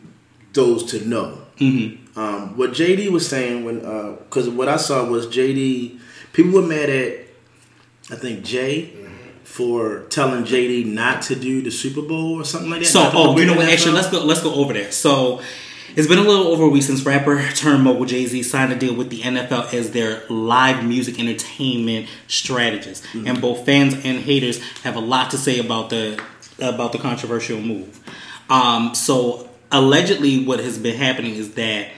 those to know. Mm-hmm. Um, what J D was saying, when because uh, what I saw was J D, people were mad at, I think, Jay for telling J D not to do the Super Bowl or something like that. So, oh, you know what? Actually, let's go, let's go over that. So, it's been a little over a week since rapper turned mogul Jay-Z signed a deal with the N F L as their live music entertainment strategist. Mm-hmm. And both fans and haters have a lot to say about the about the controversial move. Um, so, allegedly, what has been happening is that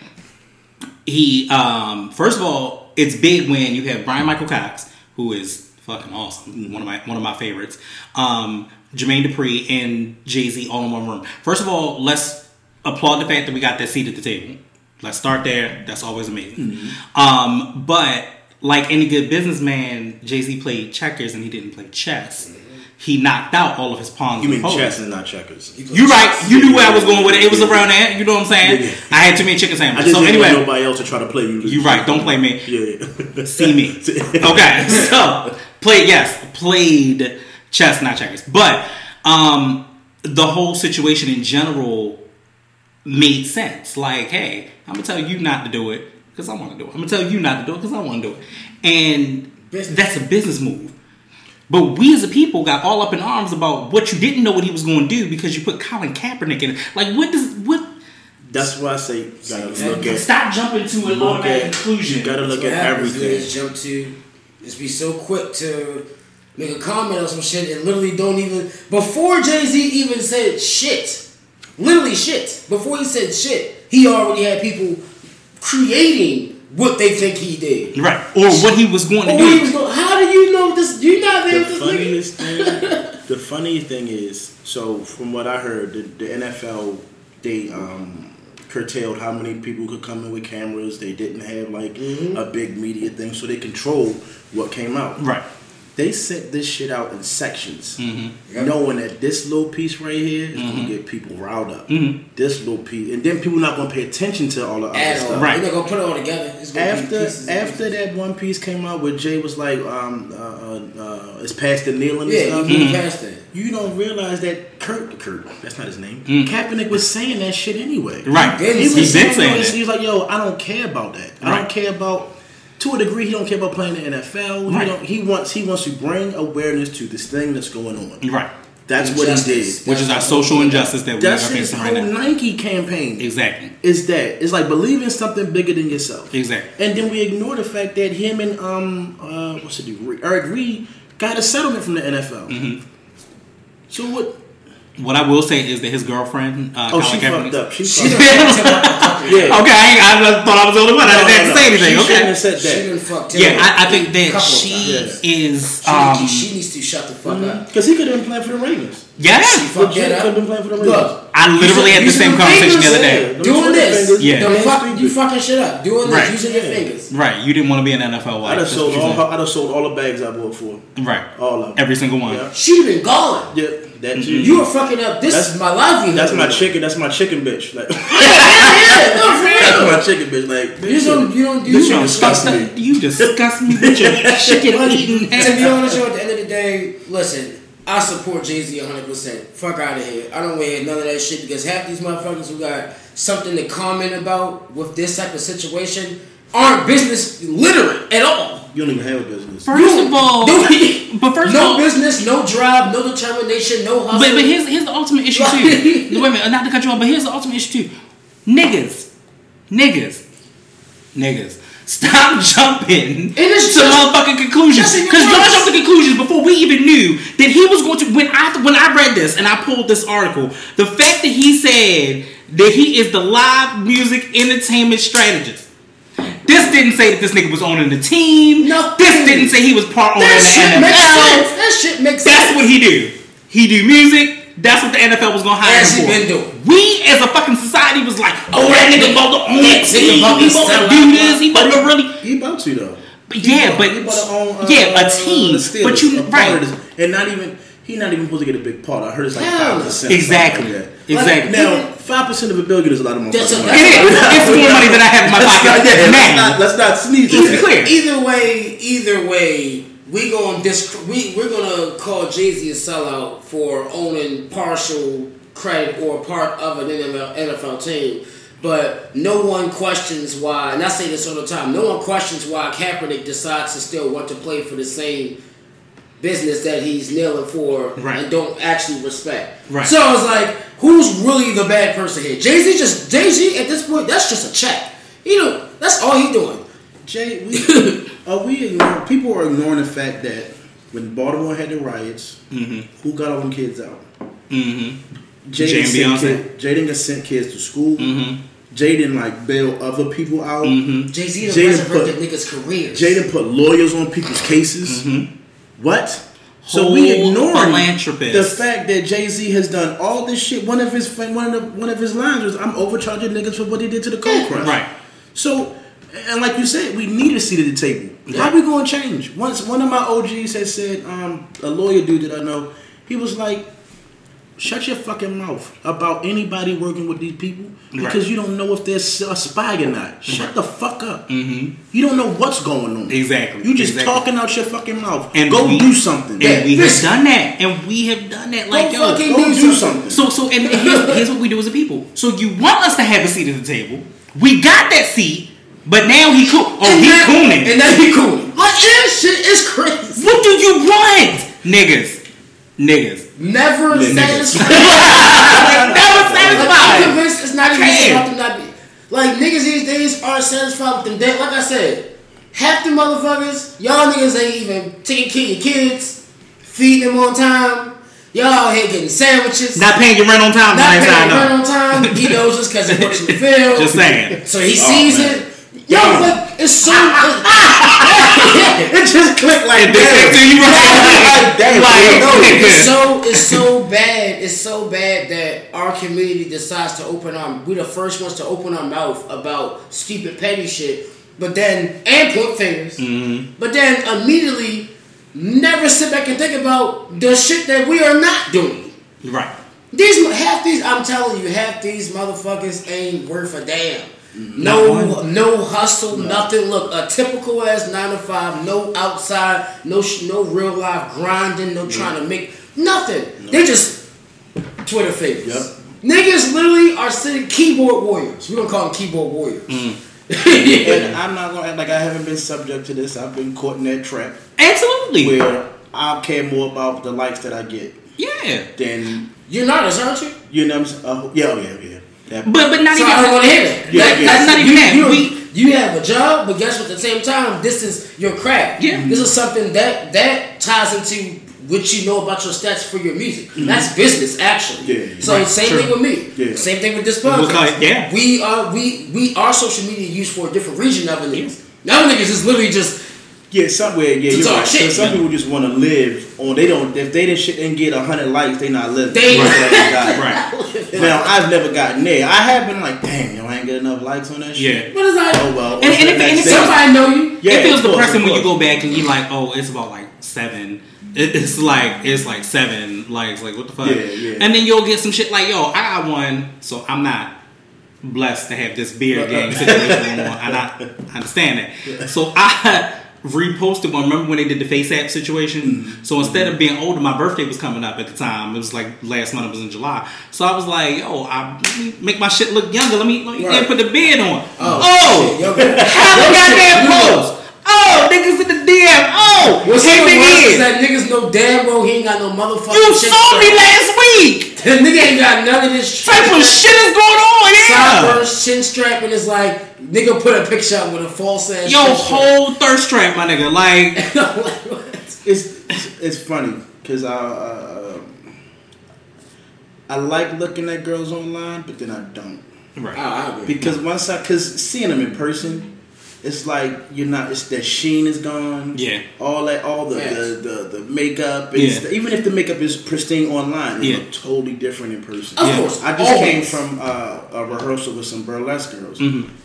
he, um, first of all, it's big when you have Brian Michael Cox, who is fucking awesome. One of my one of my favorites. Um, Jermaine Dupri and Jay-Z all in one room. First of all, let's applaud the fact that we got that seat at the table. Let's start there. That's always amazing. Mm-hmm. Um, but like any good businessman, Jay-Z played checkers and he didn't play chess. Mm-hmm. He knocked out all of his pawns. You mean chess and not checkers? You're right. You knew where I was going with it. It was around that. You know what I'm saying? Yeah, yeah. I had too many chicken sandwiches. I just so didn't anyway, want nobody else to try to play you. You're right. Don't play me. Yeah, yeah. See me. Okay. So played yes, played chess, not checkers. But um, the whole situation in general made sense. Like, hey, I'm gonna tell you not to do it because I want to do it. I'm gonna tell you not to do it because I want to do it. And business. That's a business move. But we as a people got all up in arms about what you didn't know what he was going to do because you put Colin Kaepernick in it. Like, what does... what? That's why I say you gotta look at... Stop jumping to an automatic conclusion. You gotta look at everything. Just jump to... Just be so quick to make a comment on some shit and literally don't even... Before Jay-Z even said shit, literally shit, before he said shit, he already had people creating what they think he did. Right. Or what he was going to do. Going, how do you know this? You're not there the funniest thing. The funniest thing is, so from what I heard, the, the N F L, they um, curtailed how many people could come in with cameras. They didn't have like mm-hmm. a big media thing, so they controlled what came out. Right. They set this shit out in sections, mm-hmm. yep. knowing that this little piece right here is mm-hmm. gonna get people riled up. Mm-hmm. This little piece, and then people not gonna pay attention to all the other At stuff. All. Right? They're gonna put it all together. It's gonna after be after that one piece came out, where Jay was like, um, uh, uh, "It's past the kneeling." Yeah, and stuff. You mm-hmm. past that. You don't realize that Kurt, Kurt, that's not his name. Mm-hmm. Kaepernick was saying that shit anyway. Right? He, he was saying, saying that. He was like, "Yo, I don't care about that. Right. I don't care about." To a degree, he don't care about playing the N F L. Right. He, don't, he wants he wants to bring awareness to this thing that's going on. Right. That's injustice. What he did. Which is our social injustice that we're facing right now. That's his whole Nike campaign. Exactly. Is that. It's like believing something bigger than yourself. Exactly. And then we ignore the fact that him and, um, uh, what's it do? Eric Reed got a settlement from the N F L. Mm-hmm. So what... What I will say is that his girlfriend, uh, oh, Colin she Kaepernick, fucked up. She fucked up. yeah. Okay, I, I thought I was the only one. I no, didn't no, say no. anything. She okay, shouldn't have said that. She didn't fuck. Yeah, I, I think that she is. Um, she, she needs to shut the fuck mm-hmm. up. Because he could have been playing for the Raiders. Yeah, she fucked that up. Could have been playing for the Raiders. Look, I literally had the same the conversation the other day. Doing, doing this, yeah, the fuck, you fucking shit up. Doing this, using your fingers. Right, you didn't want to be an N F L wife. I'd have sold all. I'd have sold all the bags I bought for. Right, all of them, every single one. She'd been gone. Yeah. That mm-hmm. you were fucking up. This that's, is my livelihood. That's my chicken. That's my chicken, bitch. Like, yeah, yeah, no, for real. That's my chicken, bitch. Like, you don't, you don't, you, you don't disgust me. You disgust me with your chicken eating. To be honest, yo, at the end of the day, listen, I support Jay-Z one hundred percent. Fuck out of here. I don't want to hear none of that shit because half these motherfuckers who got something to comment about with this type of situation aren't business literate at all. You don't even have a business. First of all, but first no of all, business, no drive, no determination, no hustle. But, but here's here's the ultimate issue too. Wait a minute, not to cut you off, but here's the ultimate issue too. Niggas, niggas, niggas, stop jumping and it's to just, motherfucking conclusions. Because y'all jumped to conclusions before we even knew that he was going to. When I when I read this and I pulled this article, the fact that he said that he is the live music entertainment strategist. This didn't say that this nigga was owning the team. Nothing. This didn't say he was part owner of the N F L. That shit makes sense. That shit makes sense. That's what he do. He do music. That's what the N F L was gonna hire him for. Been doing. We as a fucking society was like, oh, that nigga about to own the team. He about to do this. He about to really. He about to though. But yeah, but yeah, a team. But you right, and not even. he's not even supposed to get a big part. I heard it's like five percent. Exactly. Like exactly. Like, now five percent of a billion is a lot of money. It is. It's more money than I have in my pocket. Not, yeah, now. Let's not, let's not sneeze. Either, clear. either way, either way, we gonna disc- we we're gonna call Jay-Z a sellout for owning partial credit or part of an N F L team. But no one questions why, and I say this all the time, no one questions why Kaepernick decides to still want to play for the same business that he's kneeling for right. and don't actually respect. Right. So it's like, who's really the bad person here? Jay-Z just, Jay-Z at this point, that's just a check. You know, that's all he's doing. Jay, we, are we ignoring, people are ignoring the fact that when Baltimore had the riots, mm-hmm. who got all them kids out? Mm-hmm. Jay, Jay, didn't kid, Jay didn't send kids to school. Mm-hmm. Jay didn't like bail other people out. Mm-hmm. Jay-Z didn't put niggas' careers. Jay didn't put lawyers on people's cases. Mm-hmm. What? Whole so we ignoring the fact that Jay-Z has done all this shit. One of his one of the, one of his lines was, "I'm overcharging niggas for what they did to the Cold Crush." Right. So, and like you said, we need a seat at the table. Yeah. How we going to change? Once one of my O Gs has said, um, a lawyer dude that I know, he was like, shut your fucking mouth about anybody working with these people because right. you don't know if they're a spy or not. Shut right. the fuck up. Mm-hmm. You don't know what's going on. Exactly. You just exactly. talking out your fucking mouth. And go we, do something. And yeah. we have done that. And we have done that. Like, go, yo, go, go do something. something. So, so, and here's, here's what we do as a people. So you want us to have a seat at the table. We got that seat, but now he cool. Oh, and he that, cooning. And now he cooning. Like, this shit is crazy. What do you want, niggas? Niggas. Never satisfied. Never satisfied. I'm convinced it's not even about them not be. Like, niggas these days aren't satisfied with them. They, like I said, half the motherfuckers, y'all niggas ain't even taking care of your kids, feeding them on time. Y'all out here getting sandwiches. Not paying your rent on time. Not paying your rent on time. He knows just because he works in the field. Just saying. So he sees oh, it. Yo, but it's so. It just clicked like that. It's so bad. It's so bad that our community decides to open our. We the first ones to open our mouth about stupid petty shit, but then and point fingers. Mm-hmm. But then immediately, never sit back and think about the shit that we are not doing. Right. These half these. I'm telling you, half these motherfuckers ain't worth a damn. No, no hustle, no. nothing. Look, a typical ass nine to five. No outside, no sh- no real life grinding. No trying to make nothing. No. They just Twitter figures. Yep. Niggas literally are sitting keyboard warriors. We don't call them keyboard warriors. Mm. And I'm not gonna act like I haven't been subject to this. I've been caught in that trap. Absolutely. Where I care more about the likes that I get. Yeah. Then you're not as aren't you? You know, uh, yeah, oh, yeah, yeah. But but not so even I don't want to hear that. Yeah, that yeah. That's not even you, that. We, you have a job, but guess what? At the same time, this is your craft. Yeah. Mm-hmm. This is something that that ties into what you know about your stats for your music. Mm-hmm. That's business, actually. Yeah, yeah. So right. same True. thing with me. Yeah. Same thing with this podcast. Like, yeah. We are we we our social media used for a different region of it. Yes. Now niggas is literally just yeah somewhere yeah you're right. Shit. So some people just want to live on. They don't if they didn't shit and get a hundred likes, they not living. They right. right. Now I've never gotten there. I have been like, damn, yo, I ain't get enough likes on that shit. Yeah. What is that? Oh well. And, and, and, and if somebody know you, yeah, it feels depressing when you go back and you're like, oh, it's about like seven. It, it's like it's like seven likes. Like what the fuck? Yeah, yeah. And then you'll get some shit like, yo, I got one, so I'm not blessed to have this beer game situation going on. And I, I understand that. Yeah. So I reposted one. Remember when they did the face app situation? Mm-hmm. So instead of being older, my birthday was coming up at the time. It was like last month. It was in July. So I was like, "Yo, I let me make my shit look younger. Let me, let me right. put the beard on." Oh, oh shit, how the goddamn pose? Oh, niggas in the D M. Oh, what's the worst is that niggas know damn well he ain't got no motherfucking. You shit saw me last week. The nigga ain't got none of this. Type of shit is going on. Yeah. Sideburns, chin strap, and it's like. Nigga put a picture up with a false ass. Yo, whole thirst trap, my nigga. Like, it's it's funny because I uh, I like looking at girls online, but then I don't. Right. I, I agree. Because once I, because seeing them in person, it's like you're not. It's that sheen is gone. Yeah. All that, all the yes. the, the the makeup. And yeah. Even if the makeup is pristine online, it yeah. looks totally different in person. Of yeah. course. I just Always. came from uh, a rehearsal with some burlesque girls. Mm-hmm.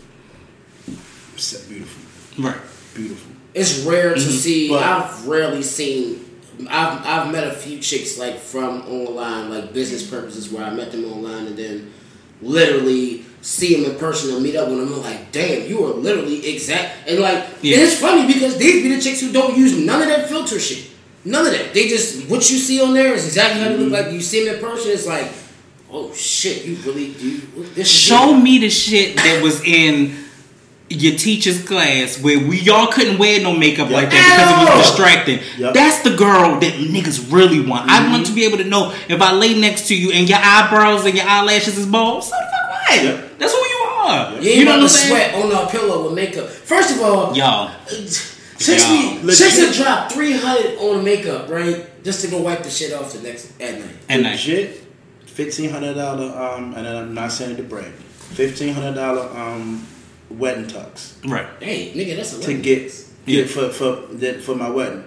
Beautiful, right? Beautiful. It's rare to mm-hmm. see. But I've rarely seen I've I've met a few chicks like from online, like business purposes, where I met them online and then literally see them in person and meet up with them. I'm like, damn, you are literally exact. And like, yeah. It's funny because these be the chicks who don't use none of that filter shit. None of that. They just, what you see on there is exactly how they look like. You see them in person, it's like, oh shit, you really do. This Show me the shit that was in your teacher's class where we y'all couldn't wear no makeup yep. like that because it was distracting. Yep. That's the girl that niggas really want. Mm-hmm. I want to be able to know if I lay next to you and your eyebrows and your eyelashes is bald. So the fuck what? Yep. That's who you are. Yep. You, you know what I'm sweat on our pillow with makeup. First of all, y'all, chicks have dropped three hundred on makeup, right? Just to go wipe the shit off the next at night. At night, shit, fifteen hundred dollar. Um, and I'm not saying to brag. Fifteen hundred dollar. Um. Wedding tux, right? Hey, nigga, that's a wedding to get, get yeah. for for that for my wedding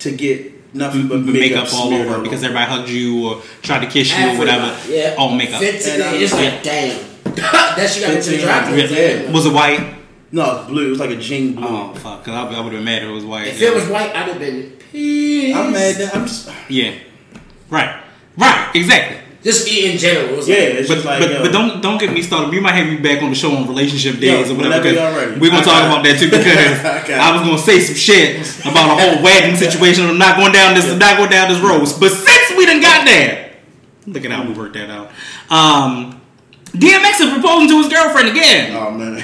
to get nothing but makeup, makeup all over all because everybody hugged you or tried to kiss you or whatever. Yeah, all makeup. fifteen, and it's like, like damn, that shit got to the drive. Was it white? No, it was blue. It was like a jean blue. Oh fuck, because I, I would have been mad if it was white. If yeah. it was white, I'd have been pissed. I'm mad. That I'm just... yeah, right, right, exactly. Just in general, it's yeah. Like, it's but, just like, but, yo. but don't don't get me started. You might have me back on the show on relationship days yo, or whatever. Because we're gonna talk about that too because I, I was gonna say some shit about a whole wedding situation. I'm not going down this, yeah. not going down this road. But since we done got there, look at how we worked that out. Um, D M X is proposing to his girlfriend again. Oh man.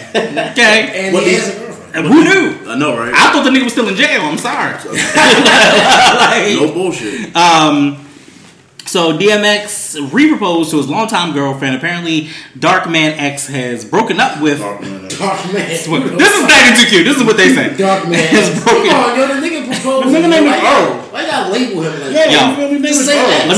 Okay. And what he is a girlfriend. Who knew? I know, right? I thought the nigga was still in jail. I'm sorry. like, no bullshit. Um. So D M X re-proposed to his longtime girlfriend. Apparently, Darkman X has broken up with... Darkman X. Darkman. This is ninety-two Q. This is what they say. Darkman X. Come on, yo. The nigga proposed. The nigga named O. Why you gotta label him like that? Yo, let me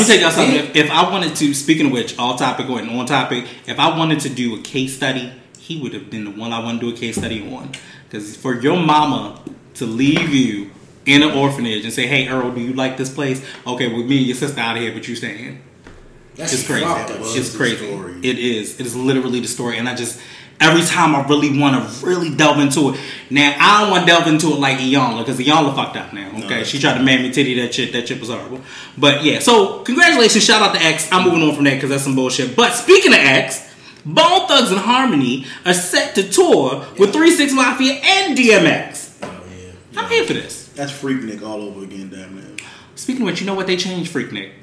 tell y'all something. If, if I wanted to, speaking of which, all topic or on topic, if I wanted to do a case study, he would have been the one I want to do a case study on. Because for your mama to leave you in an orphanage and say, "Hey, Earl, do you like this place? Okay, well, me and your sister out of here, but you staying." That's it's crazy. It's crazy. Story. It is. It is literally the story. And I just every time I really want to really delve into it. Now I don't want to delve into it like Iyanla because Iyanla fucked up now. Okay, no. She tried to man me titty that shit. That shit was horrible. But yeah, so congratulations. Shout out to X. I'm moving on from that because that's some bullshit. But speaking of X, Bone Thugs and Harmony are set to tour yeah. with Three Six Mafia and D M X. Oh yeah, yeah. I'm here for this. That's Freaknik all over again, damn it. Speaking of which, you know what? They changed Freaknik. like,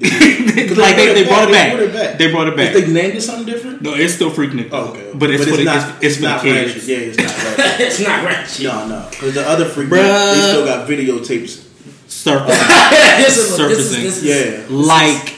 they, they brought it back. They brought it back. They brought it back. Did they named it something different? No, it's still Freaknik. Oh, okay. But it's, but it's, it's not it's, it's, it's not ratchet. Yeah, it's not ratchet. It's not ratchet. No, no. Because the other Freaknik, they still got videotapes. Surfacing. Surfacing. This is, this is, yeah. Like,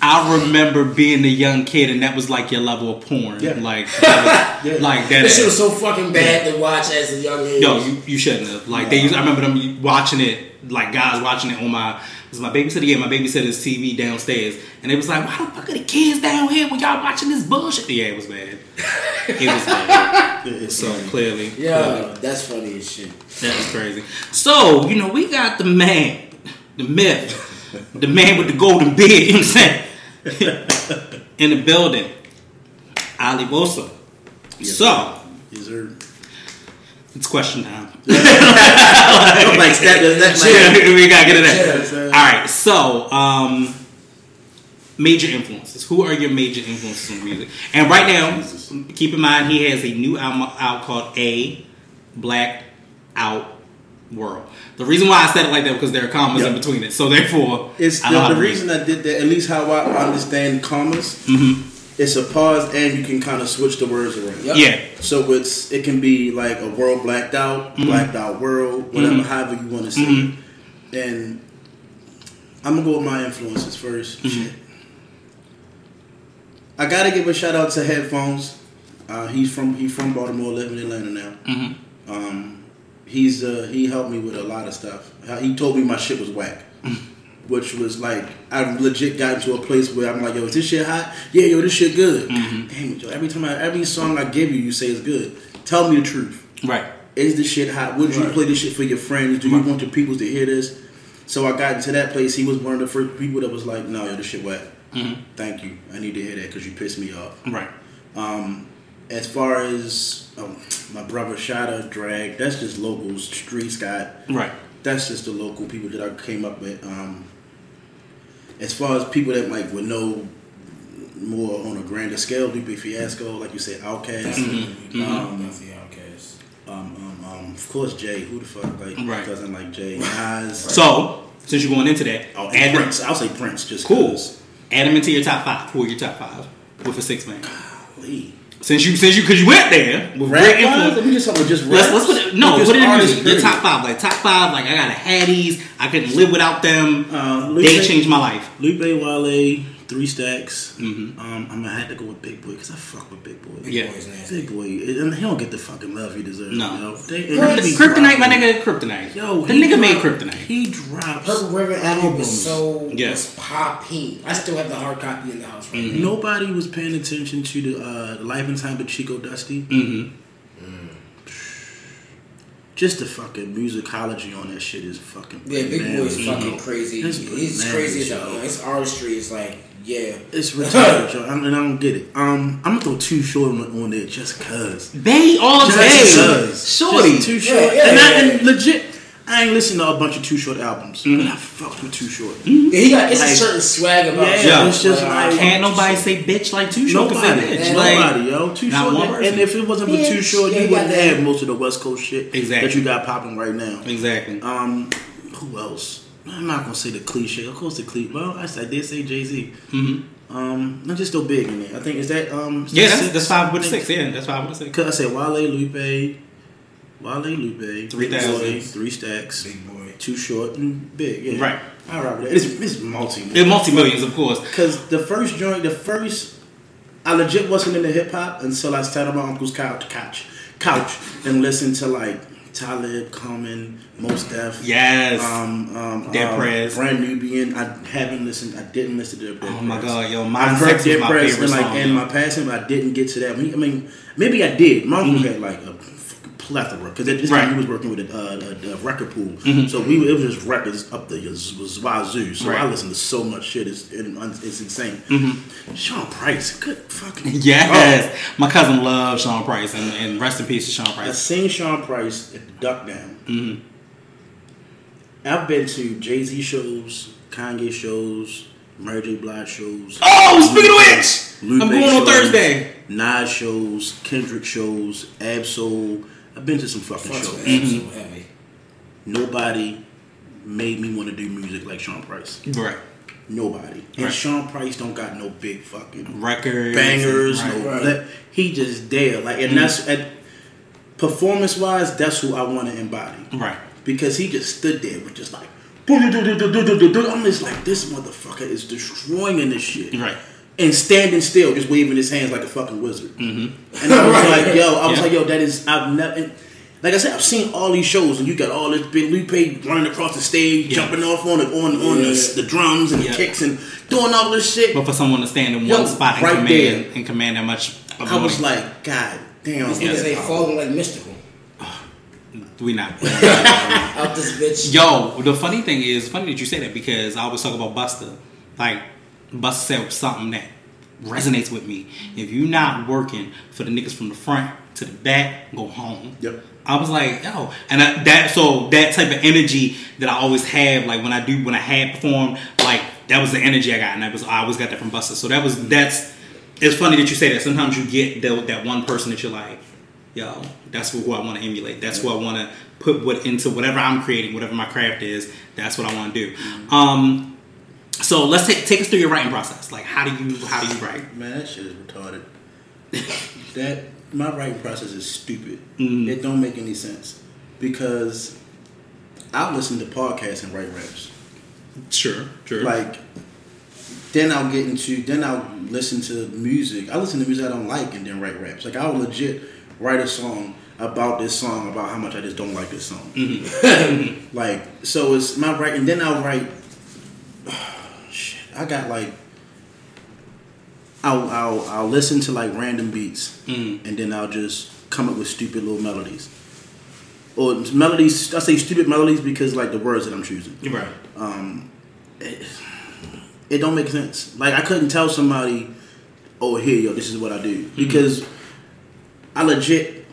I remember being a young kid and that was like your level of porn. Yeah. Like, that was, yeah. like that. This shit was so fucking bad yeah. to watch as a young age. Yo, you, you shouldn't have. Like, no. they used, I remember them watching it, like guys watching it on my, it was my babysitter, yeah, my babysitter's T V downstairs. And it was like, why the fuck are the kids down here when y'all watching this bullshit? Yeah, it was bad. It was bad. It was so funny. Clearly. Yeah, clearly. That's funny as shit. That was crazy. So, you know, we got the man, the myth, the man with the golden beard, you know what I'm saying? in the building, Ali Bosa. Yes, so, yes, sir. It's question time. like, that, like, we gotta get it out. Yeah, all right. So, um, major influences. Who are your major influences on music? And right now, keep in mind he has a new album out called "A Black Out." World. The reason why I said it like that because there are commas yep. in between it, so therefore it's I the, the reason I did that. At least how I understand commas, mm-hmm. it's a pause and you can kind of switch the words around. Yep. Yeah, so it's it can be like a world blacked out, mm-hmm. blacked out world, whatever, mm-hmm. however you want to say. Mm-hmm. And I'm gonna go with my influences first. Mm-hmm. Shit. I gotta give a shout out to Headphones. Uh, he's from he's from Baltimore, living in Atlanta now. Mm-hmm. Um. He's uh, he helped me with a lot of stuff. He told me my shit was whack, which was like I legit got into a place where I'm like, yo, is this shit hot? Yeah, yo, this shit good. Mm-hmm. God damn it, yo! Every time I, every song I give you, you say it's good. Tell me the truth. Right? Is this shit hot? Would you right. play this shit for your friends? Do you right. want your people to hear this? So I got into that place. He was one of the first people that was like, no, yo, this shit whack. Mm-hmm. Thank you. I need to hear that because you pissed me off. Right. Um, as far as. Oh, my brother Shada Drag. That's just local street Scott. Right. that's just the local people that I came up with. Um, as far as people that like would know more on a grander scale, Lupe Fiasco, like you said, Outkast. Mm-hmm. Um, that's the Outkast. Um, um, um, of course, Jay. Who the fuck like right. doesn't like Jay? Nas. Right. So since you're going into that, oh, add Prince. Them. I'll say Prince. Just cool. Cause. Add them into your top five. Who are your top five with a six man? Golly. Since you, since you, because you went there with great influence. Let me just talk about just raps. Let's, let's put it, no, put it in your, your top five. Like top five. Like I gotta have these. I couldn't live without them. Uh, Lupe, they changed my life. Lupe, Wale, Three Stacks. Mm-hmm. Um, I'm gonna have to go with Big Boy because I fuck with Big Boy. Big yeah, Boy's nasty. Big Boy, and he don't get the fucking love he deserves. No, you know? they, Kryptonite, my nigga, Kryptonite. Yo, the nigga dropped, made Kryptonite. He dropped. Purple River album was so yes, poppy. I still have the hard copy in the house right mm-hmm. now. Nobody was paying attention to the uh, Life and Time of Chico Dusty. Mm-hmm. Mm. Just the fucking musicology on that shit is fucking yeah. Big Boy is fucking mm-hmm. crazy. It's He's crazy as hell. His artistry is like. Yeah, it's retarded, y'all. I mean, I don't get it. Um, I'm gonna throw Too Short on, on there just cause. They all day, shorty. Just Too Short, yeah, yeah, and, yeah, I, yeah. and legit, I ain't listened to a bunch of Too Short albums, mm-hmm. but I fucked with Too Short. Mm-hmm. Yeah, he got it's like, a certain swag about. Yeah, yeah. It's just uh, like, can't nobody say bitch like Too Short. Nobody, bitch. nobody, yo. Too Short, and, and if it wasn't for Too Short, yeah, you wouldn't have that. Most of the West Coast shit exactly. that you got popping right now. Exactly. Um, who else? I'm not going to say the cliche. Of course the cliche. Well, I, I did say Jay-Z. Mm-hmm. Um, I'm just still big in there. I think, is that... Um, is yeah, that that's, that's five with six. Yeah, that's five with six. Because I said Wale, Lupe, Wale, Lupe, Three Stacks, Three Stacks, Big Boy, Too Short, and Big. Yeah. Right. I rock with that. It's, it's multi-millions. It's multi-millions, of course. Because the first joint, the first... I legit wasn't into hip-hop until I sat on my uncle's couch, couch, couch and listened to, like... Talib, Common, Mos Def, yes, um, um, Dead um, Prez, Brand Nubian. I haven't listened. I didn't listen to Dead Prez. Oh my god, yo, my I've heard Dead Prez in like song, in my passing, but I didn't get to that. I mean, maybe I did. My uncle mm-hmm. had like a plethora because at this time right. he was working with a, a, a record pool, mm-hmm. so we it was just records up the wazoo. So right. I listened to so much shit. It's it's insane. Mm-hmm. Sean Price, good fucking yes. Oh. My cousin loves Sean Price, and, and rest in peace to Sean Price. I seen Sean Price at the Duck Down. Mm-hmm. I've been to Jay-Z shows, Kanye shows, Mary J. Blige shows. Oh, speaking of which, Lupe I'm going shows, on Thursday. Nas shows, Kendrick shows, Absol. I've been to some fucking shows. Mm-hmm. Nobody made me want to do music like Sean Price. Right. Nobody. And right. Sean Price don't got no big fucking records, bangers. Right, no, right. That, he just there. Like, and mm-hmm. that's at, performance wise. That's who I want to embody. Right. Because he just stood there with just like, I'm just like, this motherfucker is destroying this shit. Right. And standing still, just waving his hands like a fucking wizard. Mm-hmm. And I was right. like, yo, I was yeah. like, yo, that is, I've never, like I said, I've seen all these shows, and you got all this big Lupe running across the stage, yeah. jumping off on the, on, on yeah. the, the drums and yeah. the kicks and doing all this shit. But for someone to stand in yo, one spot and, right command, and command that much ability. I was like, god damn. These niggas ain't falling like mystical. We not. Out this bitch. Yo, the funny thing is, funny that you say that, because I always talk about Buster. Like, Buster said something that resonates with me. If you're not working for the niggas from the front to the back, go home. Yep. I was like, yo, and I, that so that type of energy that I always have, like when I do when I had performed, like that was the energy I got, and that was I always got that from Buster. So that was that's. It's funny that you say that. Sometimes you get the, that one person that you're like, yo, that's who I want to emulate. That's who I want to put what into whatever I'm creating, whatever my craft is. That's what I want to do. Um. So let's take take us through your writing process. Like, how do you how do you write? Man, that shit is retarded. That my writing process is stupid. Mm. It don't make any sense because I listen to podcasts and write raps. Sure, sure. Like, then I'll get into then I'll listen to music. I listen to music I don't like and then write raps. Like, I'll legit write a song about this song about how much I just don't like this song. Mm-hmm. Like, so it's my writing. Then I'll write. I got like, I'll, I'll, I'll listen to like random beats mm. and then I'll just come up with stupid little melodies. Or melodies, I say stupid melodies because like the words that I'm choosing. Right. Um, it, it don't make sense. Like, I couldn't tell somebody, oh, here, yo, this is what I do. Because mm-hmm. I legit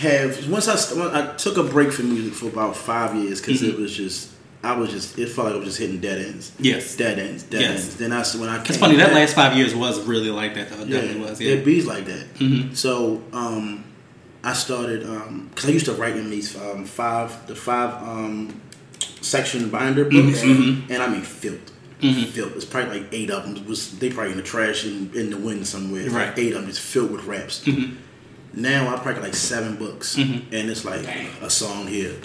have once I when I took a break from music for about five years because mm-hmm. it was just I was just it felt like I was just hitting dead ends. Yes, dead ends, dead yes. ends. Then I when I came it's funny back, that last five years was really like that though. It yeah, definitely was. Yeah, it beats like that. Mm-hmm. So um, I started um, cause I used to write in these um, five the five um, section binder books mm-hmm. and, and I mean filth. Mm-hmm. Filled. It's probably like eight of them. It was they probably in the trash in, in the wind somewhere? Right. Like eight of them is filled with raps. Mm-hmm. Now I probably like seven books, mm-hmm. and it's like a song here,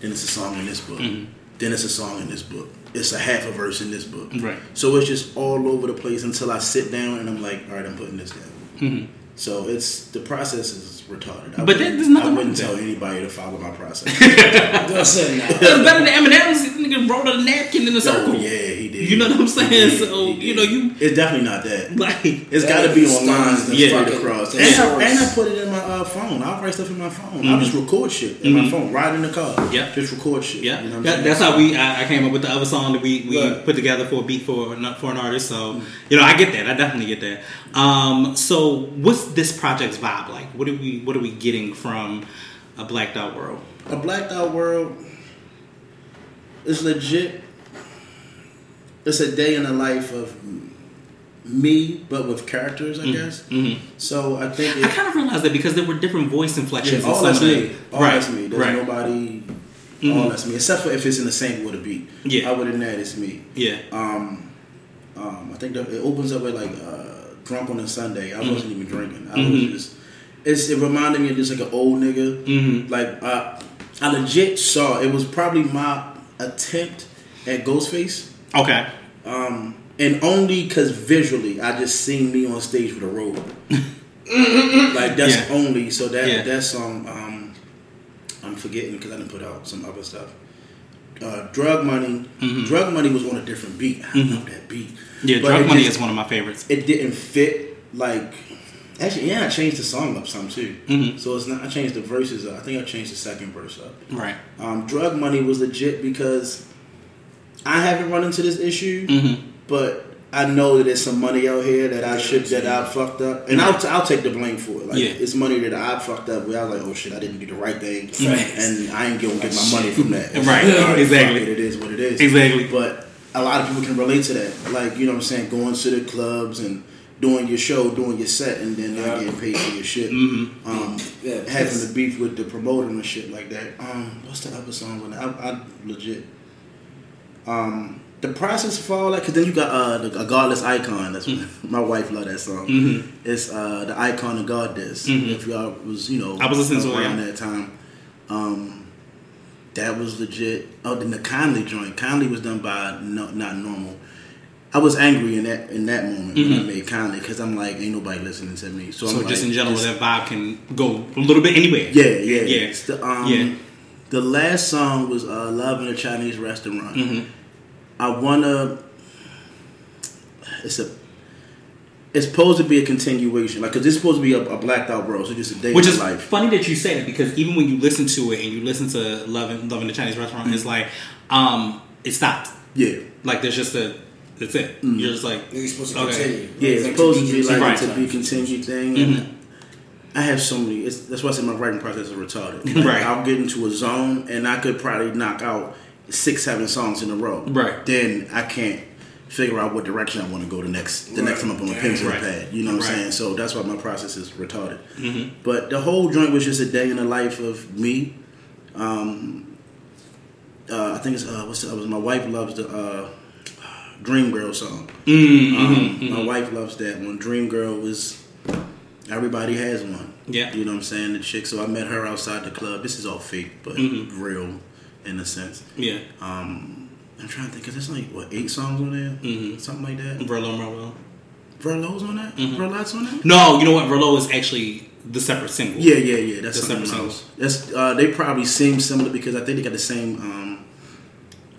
then it's a song in this book, mm-hmm. then it's a song in this book. It's a half a verse in this book. Right. So it's just all over the place until I sit down and I'm like, all right, I'm putting this down. Mm-hmm. So it's the process is retarded. I but there's nothing. I wouldn't tell that. Anybody to follow my process. That's better than Eminem's. Nigga wrote a napkin in a circle. Oh, yeah, he did. You know what I'm saying? Did, so you know you. It's definitely not that. Like it's got to be on lines that's yeah, fucking across. And, I, and I put it in my uh, phone. I write stuff in my phone. Mm-hmm. I just record shit in mm-hmm. my phone. Ride in the car. Yeah, just record shit. Yeah, you know what that, I'm that's how we. I, I came up with the other song that we, we right. put together for a beat for for an artist. So you know, I get that. I definitely get that. Um, so what's this project's vibe like? What are we what are we getting from a blacked out world? A blacked out world is legit. It's a day in the life of me, but with characters, I mm-hmm. guess. Mm-hmm. So I think it, I kind of realized that because there were different voice inflections. Yeah, all that's me. All right. that's me. There's right. nobody. Mm-hmm. All that's me. Except for if it's in the same with a beat. Yeah, I wouldn't know it's me. Yeah. Um, um, I think that it opens up with like. Uh, Drunk on a Sunday. I mm-hmm. wasn't even drinking. I mm-hmm. was just. It's, it reminded me of just like an old nigga. Mm-hmm. Like I, I legit saw it was probably my attempt at Ghostface. Okay. Um, and only because visually, I just seen me on stage with a robe. Like that's yeah. only so that yeah. that song. Um, I'm forgetting because I didn't put out some other stuff. Uh, Drug Money. Mm-hmm. Drug Money was on a different beat. I mm-hmm. love that beat. Yeah, but Drug Money just, is one of my favorites. It didn't fit like actually. Yeah, I changed the song up some too. Mm-hmm. So it's not. I changed the verses up. I think I changed the second verse up. Right. Um, Drug Money was legit because I haven't run into this issue, mm-hmm. but I know that there's some money out here that I should that I fucked up, and I'll t- I'll take the blame for it. Like yeah. it's money that I fucked up. Where I was like, oh shit, I didn't do the right thing, right. and I ain't gonna get my money from that. Right, right. Exactly. It. it is what it is. Exactly. But a lot of people can relate to that. Like you know what I'm saying, going to the clubs and doing your show, doing your set, and then not yeah. getting paid for your shit. Mm-hmm. Um, yeah, having the beef with the promoter and shit like that. Um, what's the other song? When I, I legit. Um. The process for all that, because then you got uh, the, a Godless Icon. That's mm-hmm. my wife loved that song. Mm-hmm. It's uh, the Icon of Godless. Mm-hmm. If y'all was you know I was listening to around that time, um, that was legit. Oh, then the Kindly joint. Kindly was done by no, Not Normal. I was angry in that in that moment mm-hmm. when I made Kindly because I'm like, ain't nobody listening to me. So, so I'm just like, in general, that vibe can go a little bit anywhere. Yeah, yeah, yeah. It's the, um, yeah. the last song was uh, Love in a Chinese Restaurant. Mm-hmm. I wanna. It's a. It's supposed to be a continuation, like, cause it's supposed to be a, a blacked out world, so just a day. Which is life. Funny that you say that because even when you listen to it and you listen to Love and Love in the Chinese Restaurant, mm-hmm. it's like, um, it stopped. Yeah, like there's just a. That's it. Mm-hmm. You're just like you're supposed to okay. continue. Yeah, it's, it's supposed to be like right. to be continued thing. Mm-hmm. And I have so many. It's, that's why I said my writing process is retarded. Like, right. I'll get into a zone and I could probably knock out six, seven songs in a row. Right. Then I can't figure out what direction I want to go the next the right. next time I put my pencil right. pad. You know what right. I'm saying? So that's why my process is retarded. Mm-hmm. But the whole joint was just a day in the life of me. Um, uh, I think it's uh, what's the, my wife loves the uh, Dream Girl song. Mm-hmm. Um, mm-hmm. My wife loves that one. Dream Girl was everybody has one. Yeah. You know what I'm saying? The chick. So I met her outside the club. This is all fake, but mm-hmm. real. In a sense, yeah. Um, I'm trying to think because there's like what eight songs on there, mm-hmm. something like that. Verlo, Verlo, Verlo's on that. Mm-hmm. Verlo's on that. No, you know what? Verlo is actually the separate single. Yeah, yeah, yeah. That's the separate single. That's uh, they probably seem similar because I think they got the same, um,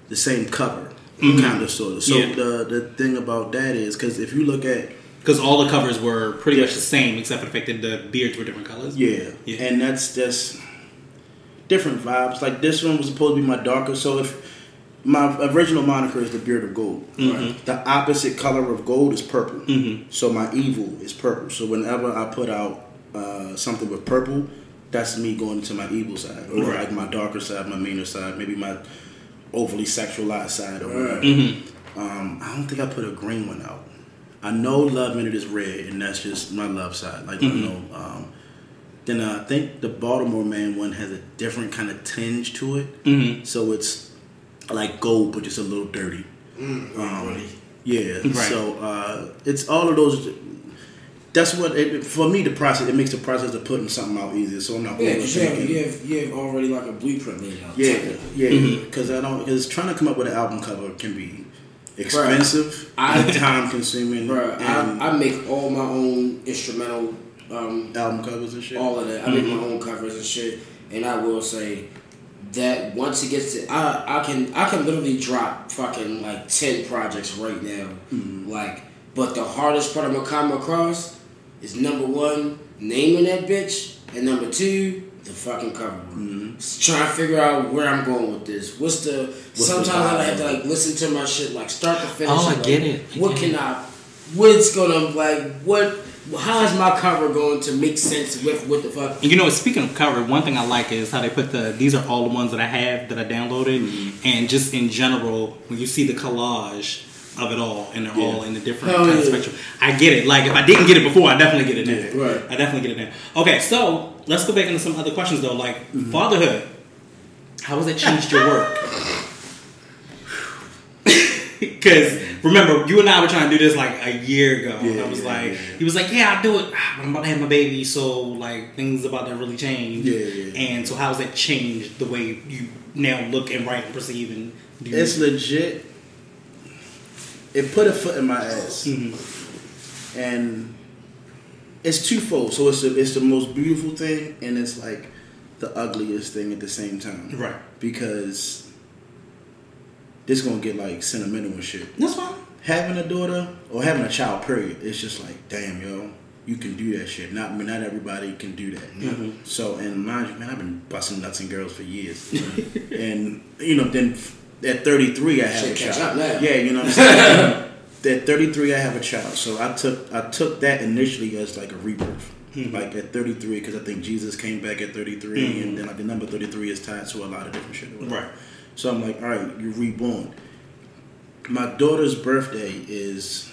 the same cover, mm-hmm. kind of sort of. So yeah. the the thing about that is because if you look at because all the covers were pretty yeah. much the same except for the fact that the beards were different colors. Yeah, yeah. And that's just. Different vibes. Like this one was supposed to be my darker. So if my original moniker is the Beard of Gold, mm-hmm. right? The opposite color of gold is purple. Mm-hmm. So my evil is purple. So whenever I put out uh, something with purple, that's me going into my evil side, or right. like my darker side, my meaner side, maybe my overly sexualized side or whatever. Mm-hmm. Um, I don't think I put a green one out. I know Love Minute is red, and that's just my love side. Like mm-hmm. I know. Um, then I think the Baltimore Man one has a different kind of tinge to it. Mm-hmm. So it's like gold, but just a little dirty. Mm-hmm. Um, yeah. Right. So uh, it's all of those. That's what it, for me the process. It makes the process of putting something out easier. So I'm not yeah. You have, you have you have already like a blueprint laid out. Yeah, yeah. Because mm-hmm. I don't. Because trying to come up with an album cover can be expensive, I, time consuming. Bruh, and I, I make all my own instrumental um, album covers and shit. All of that. Mm-hmm. I make my own covers and shit. And I will say that once it gets to, I I can I can literally drop fucking like ten projects right now. Mm-hmm. Like, but the hardest part I'm gonna come across is number one, naming that bitch, and number two, the fucking cover. Mm-hmm. Trying to figure out where I'm going with this. What's the? What's sometimes the I have to like listen to my shit, like start to finish. Oh, I like, get it. I what get can it. I? What's gonna like? What? How is my cover going to make sense with what the fuck? You know, speaking of cover, one thing I like is how they put the. These are all the ones that I have that I downloaded, mm-hmm. and just in general, when you see the collage of it all, and they're yeah. all in the different kind yeah. of spectrum. I get it. Like, if I didn't get it before, I definitely get it now. Right. I definitely get it now. Okay, so let's go back into some other questions though. Like mm-hmm. fatherhood, how has that changed your work? Because remember, you and I were trying to do this like a year ago. Yeah, and I was yeah, like, yeah. he was like, "Yeah, I do it. I'm about to have my baby, so like things about to really change." Yeah, yeah. And so, how has that changed the way you now look and write and perceive and do? It's legit. It put a foot in my ass, mm-hmm. and it's twofold. So it's the, it's the most beautiful thing, and it's like the ugliest thing at the same time. Right. Because this gonna get like sentimental and shit. That's fine. Having a daughter or having a child, period. It's just like, damn, yo, you can do that shit. Not not everybody can do that. Mm-hmm. So and mind you, man, I've been busting nuts and girls for years, and you know then. At thirty-three, I have a child. Yeah, you know what I'm saying? At thirty-three, I have a child. So I took I took that initially as like a rebirth. Mm-hmm. Like at thirty-three, because I think Jesus came back at thirty-three, mm-hmm. and then like the number thirty-three is tied to a lot of different shit. Right. So I'm like, all right, you're reborn. My daughter's birthday is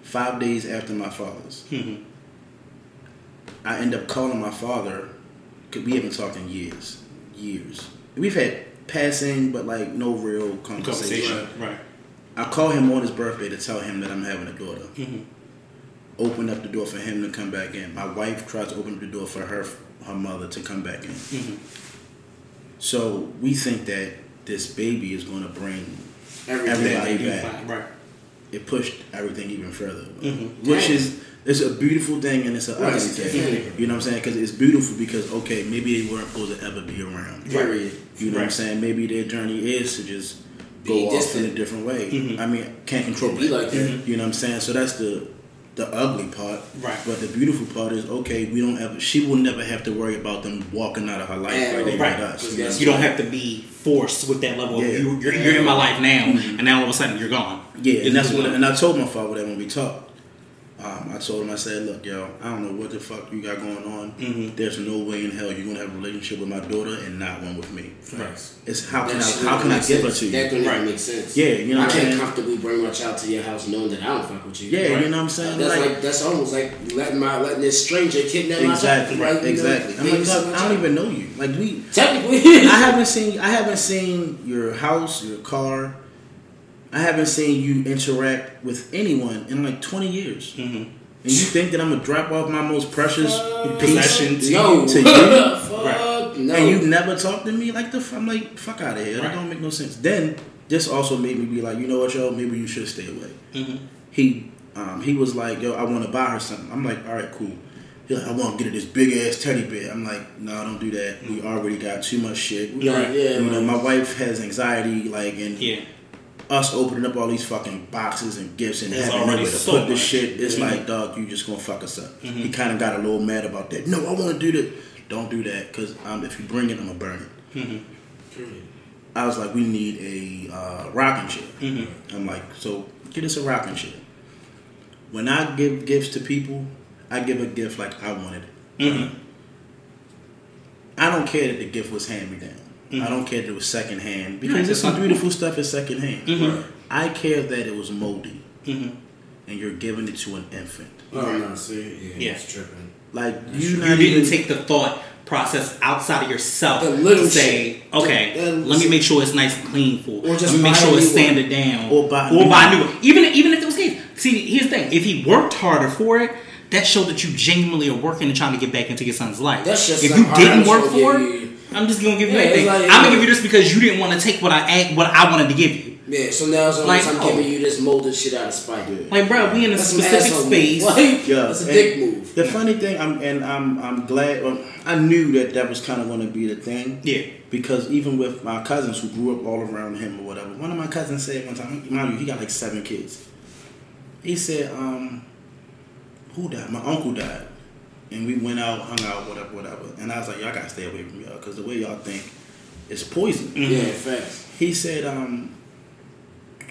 five days after my father's. Mm-hmm. I end up calling my father, because we haven't talked in years. Years. We've had passing, but like no real conversation. conversation. Right. I call him on his birthday to tell him that I'm having a daughter. Mm-hmm. Open up the door for him to come back in. My wife tries to open up the door for her her mother to come back in. Mm-hmm. So we think that this baby is going to bring everything everybody back. Right. It pushed everything even further, mm-hmm. which yeah. is. It's a beautiful thing and it's an ugly thing. You know what I'm saying? Because it's beautiful because, okay, maybe they weren't supposed to ever be around. Period. Right. You know right. what I'm saying? Maybe their journey is to just go be off distant. In a different way. Mm-hmm. I mean, can't control it. Like that. You know what I'm saying? So that's the the ugly part. Right. But the beautiful part is, okay, we don't ever, she will never have to worry about them walking out of her life yeah, like they right. us. You, know you don't have to be forced with that level yeah. of, you, you're, you're in my life now, mm-hmm. and now all of a sudden you're gone. Yeah, and, and that's what, and I told my father that when we talked. Um, I told him, I said, look, yo, I don't know what the fuck you got going on. Mm-hmm. There's no way in hell you're going to have a relationship with my daughter and not one with me. Right. It's how can I, how can I give her to you? That don't even make sense. Yeah, you know what I'm saying? I can't comfortably bring my child to your house knowing that I don't fuck with you. Yeah, you know what I'm saying? That's like, like that's almost like letting my letting this stranger kidnap my child. Exactly, right, exactly. I'm like, look, I don't even know you. Like we technically, I haven't seen I haven't seen your house, your car. I haven't seen you interact with anyone in like twenty years. Mm-hmm. And you think that I'm going to drop off my most precious fuck possession to, no. to you? Fuck no. And you never talk to me? Like the I'm like, fuck out of here. Right. That don't make no sense. Then, this also made me be like, you know what, yo? Maybe you should stay away. Mm-hmm. He um, he was like, yo, I want to buy her something. I'm like, all right, cool. He's like, I want to get her this big-ass teddy bear. I'm like, no, nah, don't do that. Mm-hmm. We already got too much shit. Yeah, right. yeah, you know, my wife has anxiety, like, and... Yeah. Us opening up all these fucking boxes and gifts and it's having nowhere to so put this shit, it's mm-hmm. like, dog, you just gonna fuck us up. Mm-hmm. He kind of got a little mad about that. No, I want to do that. Don't do that, because um, if you bring it, I'm gonna burn it. Mm-hmm. Mm-hmm. I was like, we need a uh, rocking chair. Mm-hmm. I'm like, so get us a rocking chair. When I give gifts to people, I give a gift like I wanted it. Mm-hmm. I don't care that the gift was hand-me-down. Mm-hmm. I don't care that it was secondhand, because mm-hmm. there's some beautiful stuff is secondhand. Mm-hmm. Right. I care that it was moldy, mm-hmm. and you're giving it to an infant. Oh, right? No, see? Yeah, yeah. It's tripping. Like, you, not you didn't even take the thought process outside of yourself to say, shit. okay, the, the, let me make sure it's nice and clean for or just let me make sure it's standard down. Or buy, or buy a new one. Even, even if it was case. See, here's the thing. If he worked harder for it, that showed that you genuinely are working and trying to get back into your son's life. That's just if you didn't work for it, I'm just gonna give you yeah, anything. Like, I'm gonna give you this because you didn't want to take what I what I wanted to give you. Yeah, so now it's like, I'm oh, giving you this molded shit out of spite. Dude. Like, bro, we in a that's specific space. Like, yeah, that's a dick move. The funny thing, I'm and I'm I'm glad. Well, I knew that that was kind of going to be the thing. Yeah. Because even with my cousins who grew up all around him or whatever, one of my cousins said one time, mind you, he got like seven kids. He said, um, "Who died? My uncle died." And we went out, hung out, whatever, whatever. And I was like, y'all got to stay away from y'all because the way y'all think is poison. Mm-hmm. Yeah, facts. He said, um,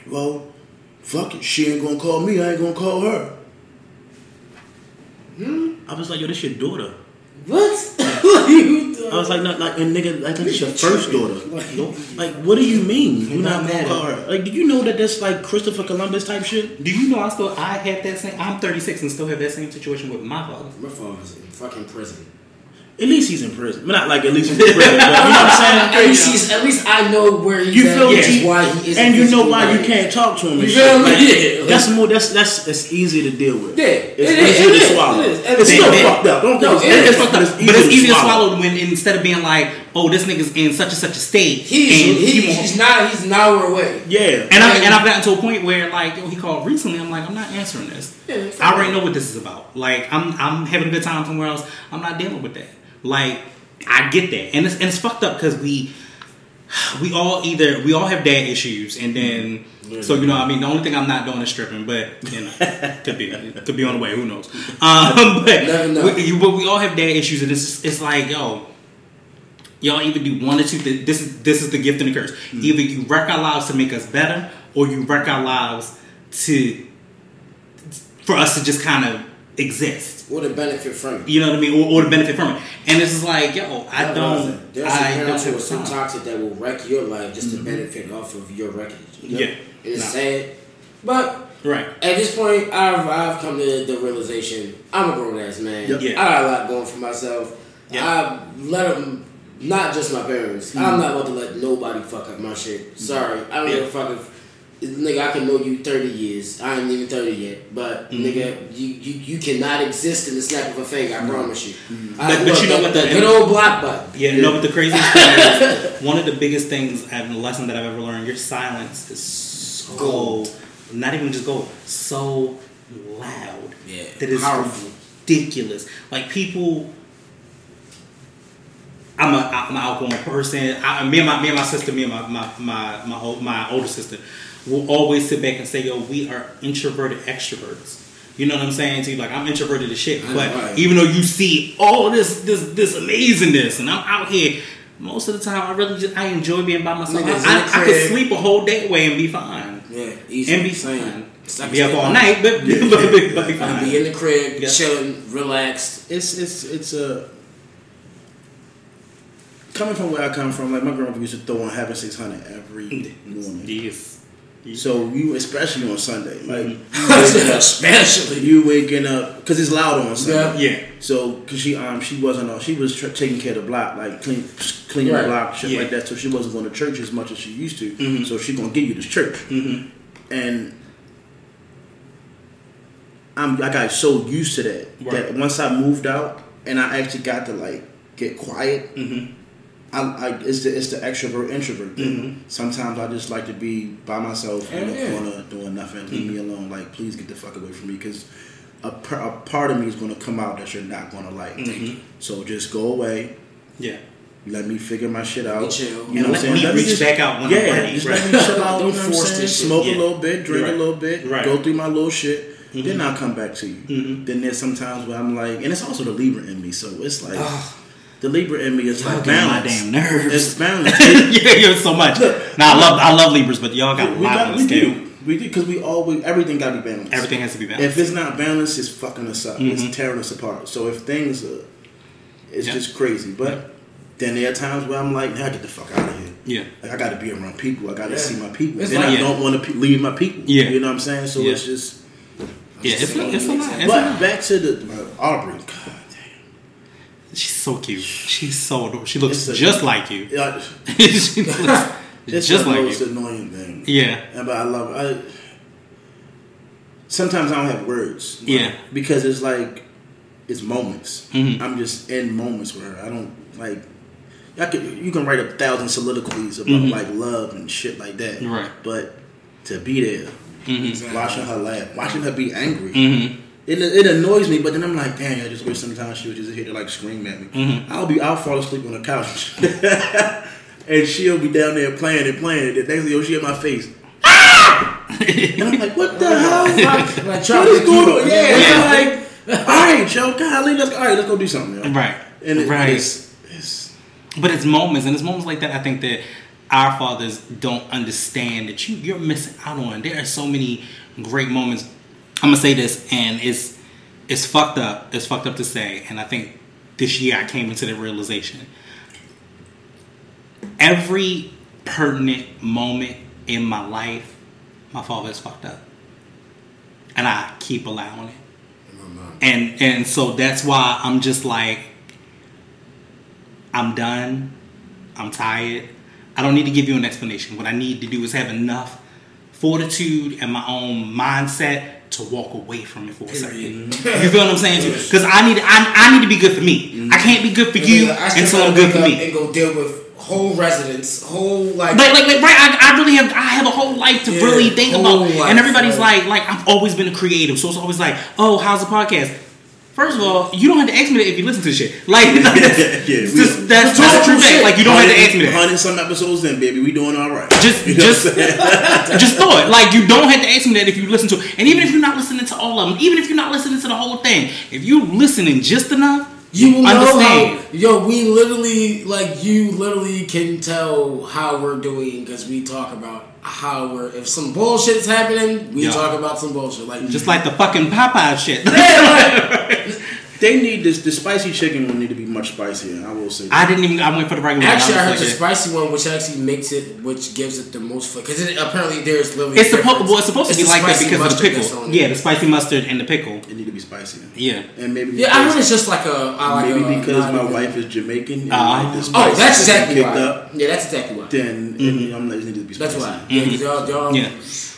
well, fuck it. She ain't going to call me. I ain't going to call her. Hmm? I was like, yo, this your daughter. What? What are you doing? I was like, no, like, and nigga, like, that's your first daughter. Like, what do you mean? You're not going to call her. Like, do you know that that's like Christopher Columbus type shit? Do you know I still, I had that same, I'm thirty-six and still have that same situation with my father. My father's in fucking prison. At least he's in prison. Not like at least he's in prison, but you know what I'm saying? At least, he's, at least I know where he's you feel at, yeah. why he is And you know why right. you can't talk to him and shit. Like, yeah. That's more, that's, that's, that's easy to deal with. Yeah. It's it easy is, to swallow. It is. It's still so fucked up. Don't no, it it's, it's fucked up. It's but it's easy to swallow, swallow when instead of being like, oh, this nigga's in such and such a state. He's, he, he he's not, he's an hour away. Yeah. And, I, and I've gotten to a point where like, yo, he called recently. I'm like, I'm not answering this. Yeah, I already know what this is about. Like, I'm, I'm having a good time somewhere else. I'm not dealing with that. Like, I get that. And it's and it's fucked up because we we all either we all have dad issues and then yeah, so you know I mean the only thing I'm not doing is stripping, but you know, could be could be on the way, who knows. Um but, no, no. We, you, but we all have dad issues and it's it's like, yo, y'all either do one or two th- this is this is the gift and the curse. Mm-hmm. Either you wreck our lives to make us better or you wreck our lives to for us to just kind of exist or to benefit from it, you know what I mean, or, or to benefit from it, and it's just like, yo, I that don't. There's I a parent who is so toxic that will wreck your life just mm-hmm. to benefit off of your wreckage. You know? Yeah, it's nah. sad, but right at this point, I've I've come to the realization I'm a grown ass man. Yep. Yeah. I got a lot going for myself. Yep. I let them, not just my parents. Mm-hmm. I'm not about to let nobody fuck up my shit. Sorry, I don't yeah. give a fuck if. Nigga, I can know you thirty years. I ain't even thirty yet. But, mm-hmm. nigga, you, you, you cannot exist in the snap of a finger, I mm-hmm. promise you. Mm-hmm. I, but, but you know what the... the good old block button. Yeah, you know what the craziest thing is? One of the biggest things, and the lesson that I've ever learned, your silence is so... Gold. Not even just gold. So loud. Yeah. That is powerful. Ridiculous. Like, people... I'm, a, I'm an outgoing person. I, me, and my, me and my sister, me and my my, my, my, old, my older sister... We'll always sit back and say, yo, we are introverted extroverts. You know what I'm saying? So you're like, I'm introverted as shit. But right. even though you see all this this this amazingness and I'm out here, most of the time I really just I enjoy being by myself. Niggas I, I, I could sleep a whole day away and be fine. Yeah, easy. And be fine. I'd be up all night, but yeah, yeah, like, yeah. I'd be in the crib, yeah. chilling, relaxed. It's it's it's a uh, coming from where I come from, like my grandmother used to throw on Heaven six hundred every morning. Yes. So you, especially on Sunday, like especially you waking up because it's loud on Sunday. Yeah. yeah. So because she um she wasn't on, she was tr- taking care of the block, like clean cleaning right. the block shit yeah. like that. So she wasn't going to church as much as she used to. Mm-hmm. So she's gonna give you this church, mm-hmm. and I'm I got so used to that right. that once I moved out and I actually got to like get quiet. Mm-hmm. I, I, it's the it's the extrovert introvert thing. Mm-hmm. Sometimes I just like to be by myself in a corner doing nothing. Mm-hmm. Leave me alone. Like, please get the fuck away from me because a, a part of me is going to come out that you're not going to like. Mm-hmm. So just go away. Yeah. Let me figure my shit out. Chill. You know what I'm saying? Let me reach just, back out when yeah, I'm ready. Just right. let me chill out. Don't force this shit. Smoke yeah. a little bit, drink right. a little bit, right. go through my little shit. Mm-hmm. Then I'll come back to you. Mm-hmm. Then there's sometimes where I'm like, and it's also the Libra in me, so it's like... The Libra in me is y'all like balance. My damn nerves. It's balance. It, yeah, you're so much. Look, now I love I love Libras, but y'all got a lot got, on the scale. Do. We do because we always everything got to be balanced. Everything has to be balanced. If it's not balanced, it's fucking us up. Mm-hmm. It's tearing us apart. So if things are It's yeah. just crazy. But yeah. then there are times where I'm like, now get the fuck out of here. Yeah. Like, I got to be around people. I got to yeah. see my people. It's then like, I yeah. don't want to pe- leave my people. Yeah. You know what I'm saying? So yeah. it's just... Yeah, it's, like, it's a lot. It's but a lot. Back to the uh, Aubrey. God damn. She's so cute. She's so adorable. She looks a, just like you. Yeah. She looks it's just the like most you. Annoying thing. Yeah. yeah. But I love it. I, sometimes I don't have words. Like, yeah. Because it's like, it's moments. Mm-hmm. I'm just in moments where I don't, like, I could, you can write a thousand soliloquies about, mm-hmm. like, love and shit like that. Right. But to be there. Mm-hmm. Watching her laugh, watching her be angry, mm-hmm. it it annoys me. But then I'm like, damn, I just wish sometimes she would just here to like scream at me. Mm-hmm. I'll be, I'll fall asleep on the couch, and she'll be down there playing and playing. And the next thing, she in my face, and I'm like, what the hell? Like, like, what is going on? Yeah, yeah. Like, all right, yo, golly, let's go. All right, let's go do something, yo. Right? And it, right. It's, it's, but it's moments, and it's moments like that. I think that. Our fathers don't understand that you, you're missing out on. There are so many great moments. I'm gonna say this, and it's it's fucked up. It's fucked up to say, and I think this year I came into the realization. Every pertinent moment in my life, my father is fucked up, and I keep allowing it. And and so that's why I'm just like, I'm done. I'm tired. I don't need to give you an explanation. What I need to do is have enough fortitude and my own mindset to walk away from it for a second. You feel what I'm saying? Because I need, I, I need to be good for me. I can't be good for you until I'm good for me. And go deal with whole residents, whole like, like, like, like right? I, I really have, I have a whole life to yeah, really think about. Life, and everybody's right. like, like I've always been a creative, so it's always like, oh, how's the podcast? First of all, you don't have to ask me that if you listen to shit. Like, yeah, that's, yeah, just, that's, that's true fact. Like, you don't have to ask me that. one hundred some episodes in, baby. We doing all right. Just, you know just, just throw it. Like, you don't have to ask me that if you listen to it. And even if you're not listening to all of them, even if you're not listening to the whole thing, if you listening just enough, you will understand. Know how, yo, we literally, like, you literally can tell how we're doing because we talk about how we're, if some bullshit's happening, we yo. talk about some bullshit. Like, just like the fucking Popeye shit. Yeah, like, they need this. The spicy chicken will need to be much spicier. I will say that. I didn't even. I went for the regular one. Actually, I, I heard like the it. spicy one, which actually makes it, which gives it the most flavor. Because apparently there's literally. It's supposed. Well, it's supposed it's to be like that because of the pickle. Yeah, the spicy mustard and the pickle. It need to be spicier. Yeah, and maybe. Yeah, I heard it's just like a. Like maybe a, because my wife is Jamaican. And uh, like the spice oh, that's exactly why. Up, yeah, that's exactly why. Then mm-hmm. I'm like, it need to be spicier. That's why. Mm-hmm. Y'all, y'all, yeah.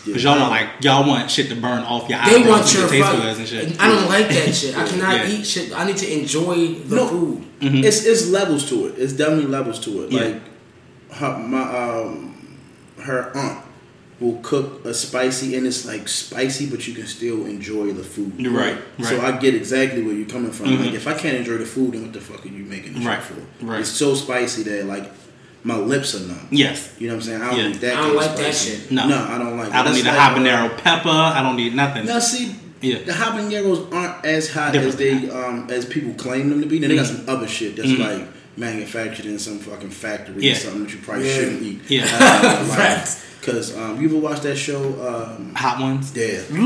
Because y'all don't like, y'all want shit to burn off your eyes. They want your taste and shit. I don't like that shit. I cannot yeah. eat shit. I need to enjoy the no, food. Mm-hmm. It's it's levels to it. It's definitely levels to it. Yeah. Like her, my um, her aunt will cook a spicy, and it's like spicy, but you can still enjoy the food. You're right. Right. So I get exactly where you're coming from. Mm-hmm. Like if I can't enjoy the food, then what the fuck are you making this right. shit for? Right. It's so spicy that like. My lips are numb. Yes. You know what I'm saying? I don't yeah. need that. I don't like spicy. That shit. No. No, I don't like that. I don't need like, a habanero pepper. I don't need nothing. No, see, yeah. the habaneros aren't as hot Different. as they um, as people claim them to be. Then mm-hmm. they got some other shit that's mm-hmm. like manufactured in some fucking factory yeah. or something that you probably yeah. shouldn't eat. Yeah. Facts. Like, because um, you ever watched that show? Um, Hot Ones? Yeah. Love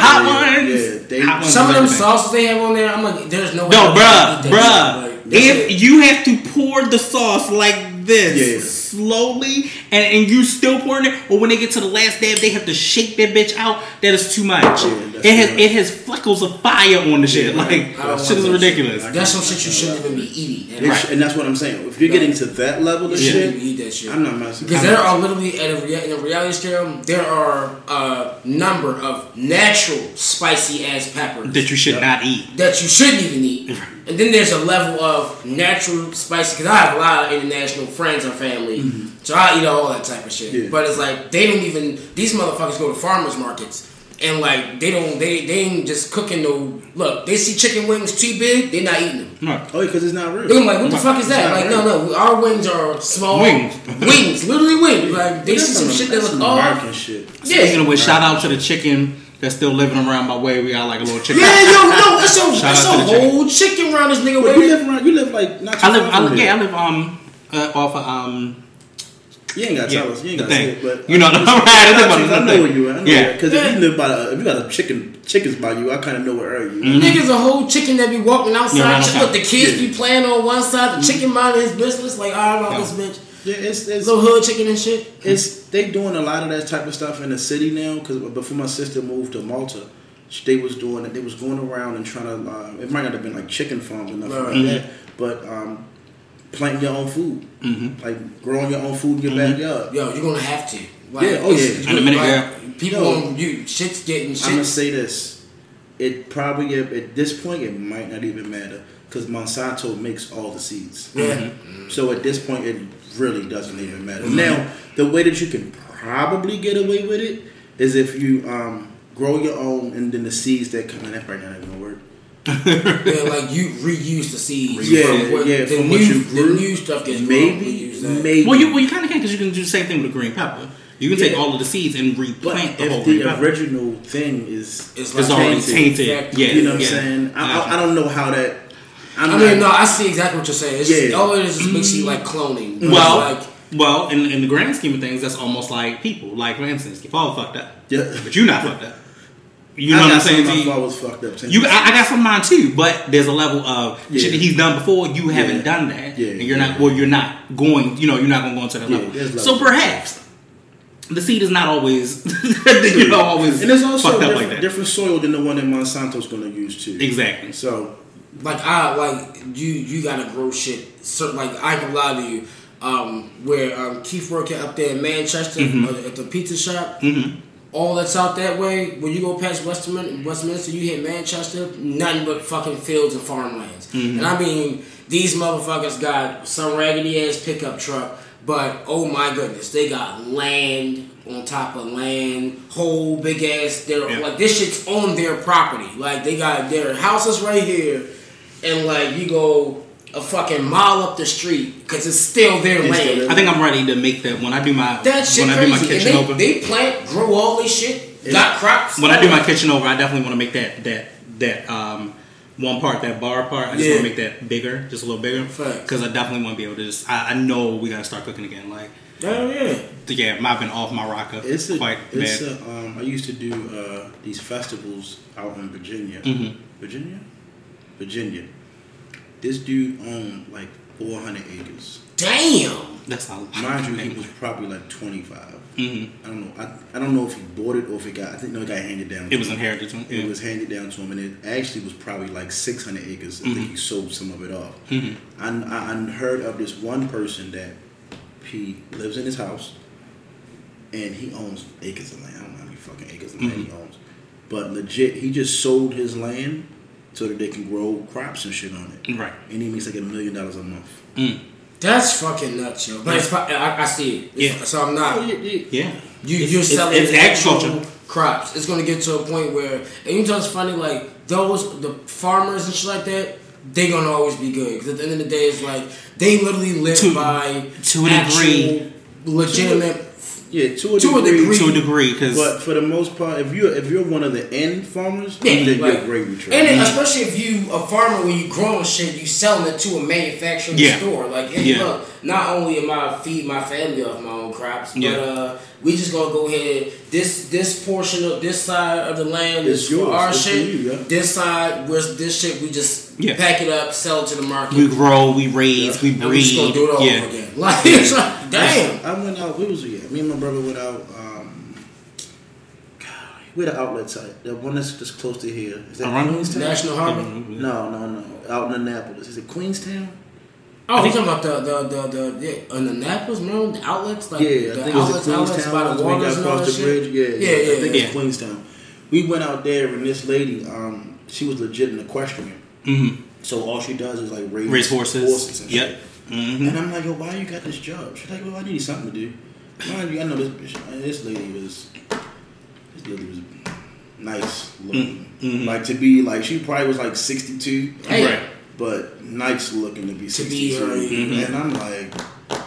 Hot yeah, Ones! Yeah. They, hot some ones of them sauces they have on there, I'm like, there's no way. No, bruh, bruh. Like, if it. You have to pour the sauce like this yeah. slowly and, and you still pouring it, or when they get to the last dab they have to shake that bitch out, that is too much. Yeah, it has right. it has fleckles of fire on the shit. Yeah, like shit is ridiculous. That's some shit you shouldn't even be eating. And, right. and that's what I'm saying. If you're getting to that level of yeah. shit, you eat that shit. I'm not messing with it. Because there are literally at a, rea- in a reality show, there are a number of natural spicy ass peppers that you should yep. not eat. That you shouldn't even eat. And then there's a level of natural spicy, because I have a lot of international friends or family, mm-hmm. so I eat all that type of shit. Yeah. But it's like, they don't even, these motherfuckers go to farmers markets, and like, they don't, they, they ain't just cooking no, look, they see chicken wings too big, they're not eating them. Right. Oh, because it's not real. They're like, what the no, fuck is that? Like, real. no, no, our wings are small. Wings. Wings, literally wings. Like, they see some, some shit that looks all American shit. Yeah. Speaking of which, shout out to the chicken. That's still living around my way. We got like a little chicken. Yeah, yo, no, it's a, it's a whole chicken. chicken around this nigga. Wait, you live around? You live like not too I live, I live yeah, I live um uh, off of um You ain't gotta yeah, tell us. You ain't gotta thing. say it, but you know, no, right? I know where you at. Yeah, because yeah. if you live by, the, if you got a chicken, chickens by you, I kind of know where are you. Mm-hmm. Niggas a whole chicken that be walking outside. Yeah, but the kids yeah. be playing on one side. The mm-hmm. chicken minding his business, like all about no. this bitch. Yeah, it's it's little hood chicken and shit. It's they doing a lot of that type of stuff in the city now. Because before my sister moved to Malta, they was doing it. They was going around and trying to. Uh, it might not have been like chicken farms or nothing right. like mm-hmm. that, but. Um, Planting your own food, mm-hmm. like growing your own food in your mm-hmm. backyard. Yo, you're gonna have to. Like, yeah, oh yeah. In a minute, like, girl. People, Yo, on you shit's getting. Shit's. I'm gonna say this. It probably at this point it might not even matter because Monsanto makes all the seeds. Yeah. Mm-hmm. So at this point it really doesn't even matter. Mm-hmm. Now the way that you can probably get away with it is if you um, grow your own and then the seeds that come in. That probably not even work. Yeah, like you reuse the seeds. Yeah, from yeah. The, from new, what you grew, the new stuff gets maybe, grown, that. maybe. Well, you well you kind of can because you can do the same thing with green pepper. You can yeah. take all of the seeds and replant but the whole thing. If the original pepper. thing is is like already tainted, exactly. yeah, you know what yeah. I'm saying. I, I, I don't know how that. I'm I mean, not, no, I see exactly what you're saying. It's yeah. just, all it is is basically like cloning. Well, like, well, in in the grand scheme of things, that's almost like people. Like for instance, your father fucked up. Yeah, but you're not fucked up. You know I what I'm saying? My father was fucked up. You, I, I got some of mine too, but there's a level of yeah. shit that he's done before. You yeah. haven't done that, yeah. and you're yeah. not, or you're not going. You know, you're not going to go into that yeah. level. So perhaps the seed is not always, you know, always. And there's also fucked up like that. Different soil than the one that Monsanto's going to use too. Exactly. So, like I like you. You got to grow shit. So, like I can lie to you. Um, where um, Keith working up there in Manchester mm-hmm. at the pizza shop. Mm-hmm. All that's out that way, when you go past Westminster, Westminster, you hit Manchester, nothing but fucking fields and farmlands. Mm-hmm. And I mean, these motherfuckers got some raggedy ass pickup truck, but oh my goodness, they got land on top of land, whole big ass, they're yeah. like, this shit's on their property. Like, they got their houses right here, and like, you go a fucking mile up the street because it's still their it's land. Still I think I'm ready to make that when I do my that shit when I do my crazy. kitchen they, over. They plant, grow all this shit, yeah. got crops. When I do my kitchen over, I definitely want to make that that that um one part that bar part. I just yeah. want to make that bigger, just a little bigger, because I definitely want to be able to just. I, I know we gotta start cooking again. Like, oh yeah, yeah. I've been off my rocker. It's a, quite it's bad. A, um, I used to do uh, these festivals out in Virginia, mm-hmm. Virginia, Virginia. This dude owned like four hundred acres. Damn, that's a lot. Mind you, he was probably like twenty-five. Mm-hmm. I don't know. I, I don't know if he bought it or if it got. I think no, it got handed down. It was inherited to him. It yeah. was handed down to him, and it actually was probably like six hundred acres. Mm-hmm. I think he sold some of it off. Mm-hmm. I, I heard of this one person that he lives in his house, and he owns acres of land. I don't know how many fucking acres of land mm-hmm. he owns, but legit, he just sold his land. So that they can grow crops and shit on it. Right. And he makes like a million dollars a month. Mm. That's fucking nuts, yo. But it's, I, I see it. It's, yeah. So I'm not. Oh, yeah, yeah. yeah. You, it's, you're selling it's, it's agriculture crops. It's going to get to a point where, and you know it's funny, like those, the farmers and shit like that, they're going to always be good. Because at the end of the day, it's like, they literally live to, by to a degree. Legitimate. Yeah, to a to degree. A degree, to a degree but for the most part, if you're if you're one of the end farmers, yeah, then like, you're great with and it, especially if you a farmer when you growing shit, you selling it to a manufacturing yeah. store. Like, hey, yeah. look, not only am I feed my family off my own crops, but yeah. uh, we just gonna go ahead. This this portion of this side of the land it's is yours, our shit. You, yeah. This side, where's this shit? We just yeah. pack it up, sell it to the market. We grow, we raise, yeah. we breed. And we just gonna do it all yeah. over again. Like, it's like, damn. I went out. We was yeah. Me and my brother went out. Um, God, we had an outlet site. The one that's just close to here. Is that uh-huh. Queenstown? National Harbor? Mm-hmm. No, no, no. Out in Annapolis. Is it Queenstown? Oh, you talking about the the the the yeah, in Annapolis, man? The outlets, like yeah, I the think outlets, it was Queenstown, outlets by the waters and all that shit. Yeah, yeah, yeah, yeah, yeah. I think yeah. it's Queenstown. We went out there, and this lady, um, she was legit an equestrian. Mm-hmm. So all she does is like raise, raise horses. horses and yep. shit. Mm-hmm. And I'm like, yo, why you got this job? She's like, well, I need something to do. Mind you, I know this bitch. This lady was, this lady was nice looking. Mm-hmm. Like to be like, she probably was like sixty-two. Hey. Right. But nice looking to be sixty-three, mm-hmm. and I'm like,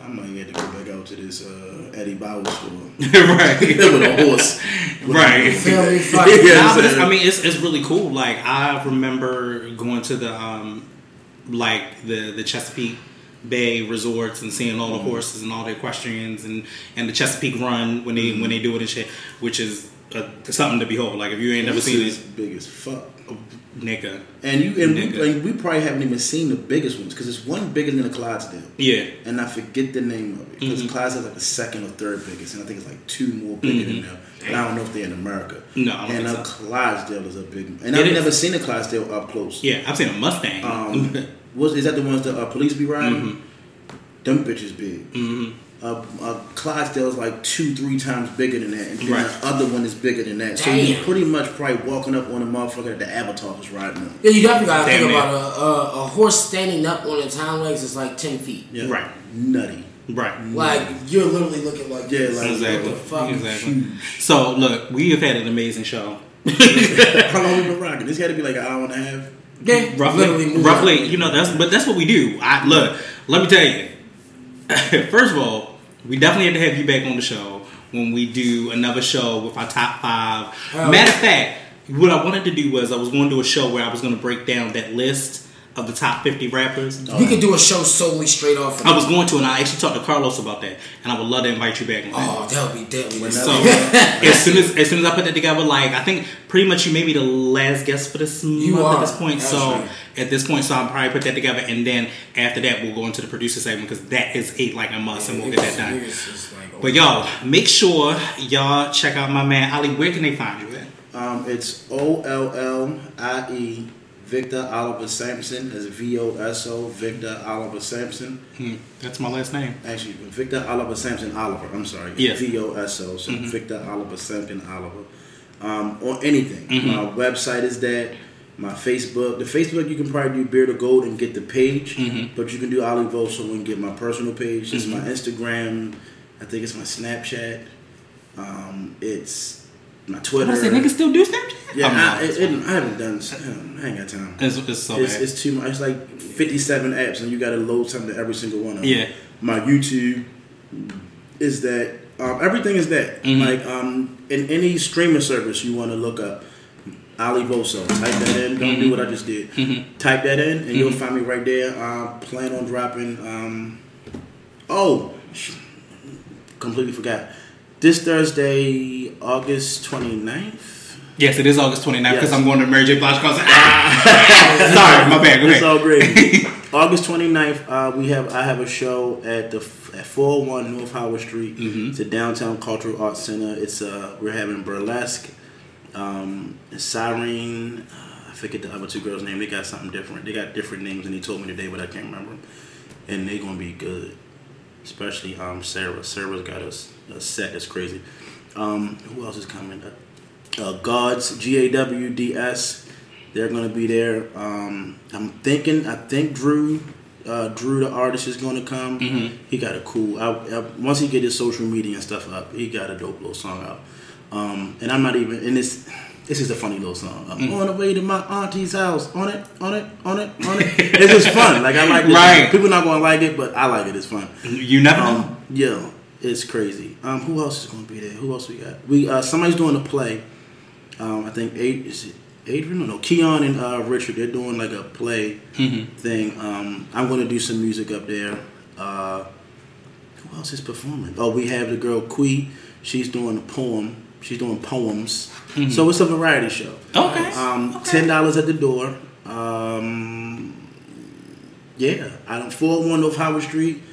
I might have to go back out to this uh, Eddie Bauer store, right? With a horse, with right? A yeah, but it's, I mean, it's it's really cool. Like I remember going to the um, like the the Chesapeake Bay resorts and seeing all the horses and all the equestrians and, and the Chesapeake Run when they when they do it and shit, which is a, something to behold. Like if you ain't never seen it, it's big as fuck, nigga. And you and nigga. We, like, we probably haven't even seen the biggest ones because it's one bigger than the Clydesdale. Yeah, and I forget the name of it because mm-hmm. Clydesdale's like the second or third biggest, and I think it's like two more bigger mm-hmm. than them. And I don't know if they're in America. No, I don't and think a so. Clydesdale is a big, and it I've is. never seen a Clydesdale up close. Yeah, I've seen a Mustang. Um, Was, is that the ones that uh, police be riding? Mm-hmm. Them bitches big. Mm-hmm. Uh, uh, Clydesdale's like two, three times bigger than that, and then right. the other one is bigger than that. Damn. So you're pretty much probably walking up on a motherfucker that the Avatar was riding on. Yeah, you definitely gotta Damn think man. about a, a, a horse standing up on its hind legs is like ten feet. Yeah. Right, nutty. Right, like you're literally looking like yeah, like exactly. What the fuck? Exactly. So look, we have had an amazing show. How long we been rocking? This had to be like an hour and a half. Yeah, roughly, roughly, you know, that's but that's what we do. I look, let me tell you. First of all, we definitely had to have you back on the show when we do another show with our top five. Oh. Matter of fact, what I wanted to do was I was going to do a show where I was going to break down that list of the top fifty rappers. We um, could do a show solely straight off. Of I was going to, and I actually talked to Carlos about that, and I would love to invite you back on that. Oh, that would be deadly. So as soon as as soon as I put that together, like I think pretty much you may be the last guest for this you month are. at this point. That's so right. at this point, so I'll probably put that together, and then after that, we'll go into the producer segment because that is eight like a month, yeah, and we'll get that done. Like, oh, but y'all, make sure y'all check out my man Ali. Where can they find you at? Um, it's O L L I E. Victor Oliver Sampson is V O S O, Victor Oliver Sampson. Hmm, that's my last name. Actually, Victor Oliver Sampson Oliver. I'm sorry. Yes. V O S O, so mm-hmm. Victor Oliver Sampson Oliver. Um, or anything. Mm-hmm. My website is that. My Facebook. The Facebook, you can probably do Beard of Gold and get the page. Mm-hmm. But you can do Ali Voso and get my personal page. It's mm-hmm. my Instagram. I think it's my Snapchat. Um, it's... my Twitter. I say niggas still do Snapchat. Yeah, I, it, it, I haven't done. I ain't got time. It's, it's so it's, bad. It's too much. It's like fifty-seven apps, and you got to load something to every single one of them. Yeah. My YouTube is that. Um, everything is that. Mm-hmm. Like um, in any streaming service you want to look up, Ali Voso. Type that in. Don't mm-hmm. do what I just did. Mm-hmm. Type that in, and mm-hmm. you'll find me right there. I plan on dropping. Um, oh, completely forgot. This Thursday, August twenty-ninth? Yes, it is August twenty-ninth because yes. I'm going to Mary J. Blige concert. Ah. Sorry, my bad. Go ahead. It's all great. August twenty-ninth, uh, we have I have a show at the at four oh one North Howard Street. Mm-hmm. It's a downtown cultural arts center. It's uh, we're having burlesque, um, Siren. Uh, I forget the other two girls' name. They got something different. They got different names, and they told me today, but I can't remember them. And they're gonna be good, especially um, Sarah. Sarah's got us. A set that's crazy. Um, who else is coming? Uh, Gods, G A W D S. They're gonna be there. Um, I'm thinking. I think Drew, uh, Drew the artist is gonna come. Mm-hmm. He got a cool. I, I, once he get his social media and stuff up, he got a dope little song out. Um, and I'm not even. And this, this is a funny little song. I'm mm-hmm. on the way to my auntie's house. On it, on it, on it, on it. It's just fun. Like I like it. Right. People not gonna like it, but I like it. It's fun. You never um, know. Yeah. It's crazy. Um, who else is going to be there? Who else we got? We uh, somebody's doing a play. Um, I think Ad- is it Adrian? No, Keon and uh, Richard. They're doing like a play mm-hmm. thing. Um, I'm going to do some music up there. Uh, who else is performing? Oh, we have the girl Quee. She's doing a poem. She's doing poems. Mm-hmm. So it's a variety show. Okay. Um, okay. ten dollars at the door. Um, yeah, I don't four oh one North Howard Street.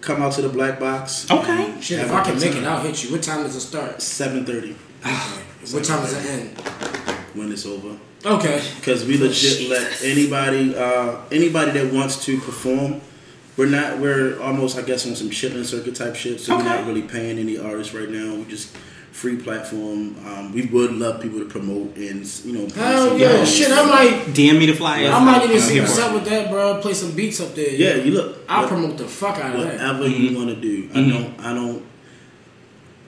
Come out to the Black Box. Okay. Shit, if I can make it, I'll hit you. What time does it start? seven thirty. Okay. What time does it end? When it's over. Okay. Because we legit let anybody, uh, anybody that wants to perform. We're not. We're almost, I guess, on some shipment circuit type shit. So okay. We're not really paying any artists right now. We just free platform. Um, we would love people to promote and you know. Hell yeah! Guys. Shit, I might D M me the flyers. I might even see what's up with that, bro. Play some beats up there. Yeah, you look. I'll promote the fuck out of that. Whatever mm-hmm. you want to do, mm-hmm. I don't. I don't.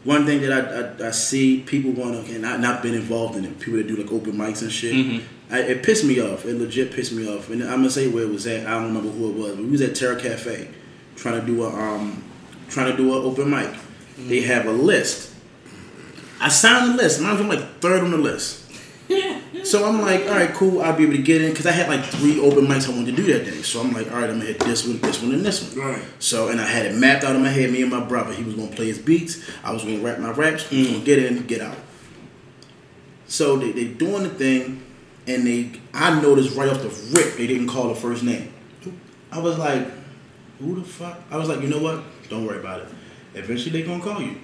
One thing that I I, I see people want to, and I've not been involved in it. People that do like open mics and shit. Mm-hmm. I, it pissed me off. It legit pissed me off. And I'm gonna say where it was at. I don't remember who it was. But we was at Terra Cafe, trying to do a um, trying to do an open mic. Mm-hmm. They have a list. I signed the list. Mine was like third on the list. Yeah, yeah. So I'm like, all right, cool, I'll be able to get in. Because I had like three open mics I wanted to do that day. So I'm like, all right, I'm going to hit this one, this one, and this one. Right. So, and I had it mapped out in my head, me and my brother. He was going to play his beats. I was going to rap my raps. Mm, get in, get out. So they, they doing the thing. And they, I noticed right off the rip, they didn't call the first name. I was like, who the fuck? I was like, you know what? Don't worry about it. Eventually, they going to call you.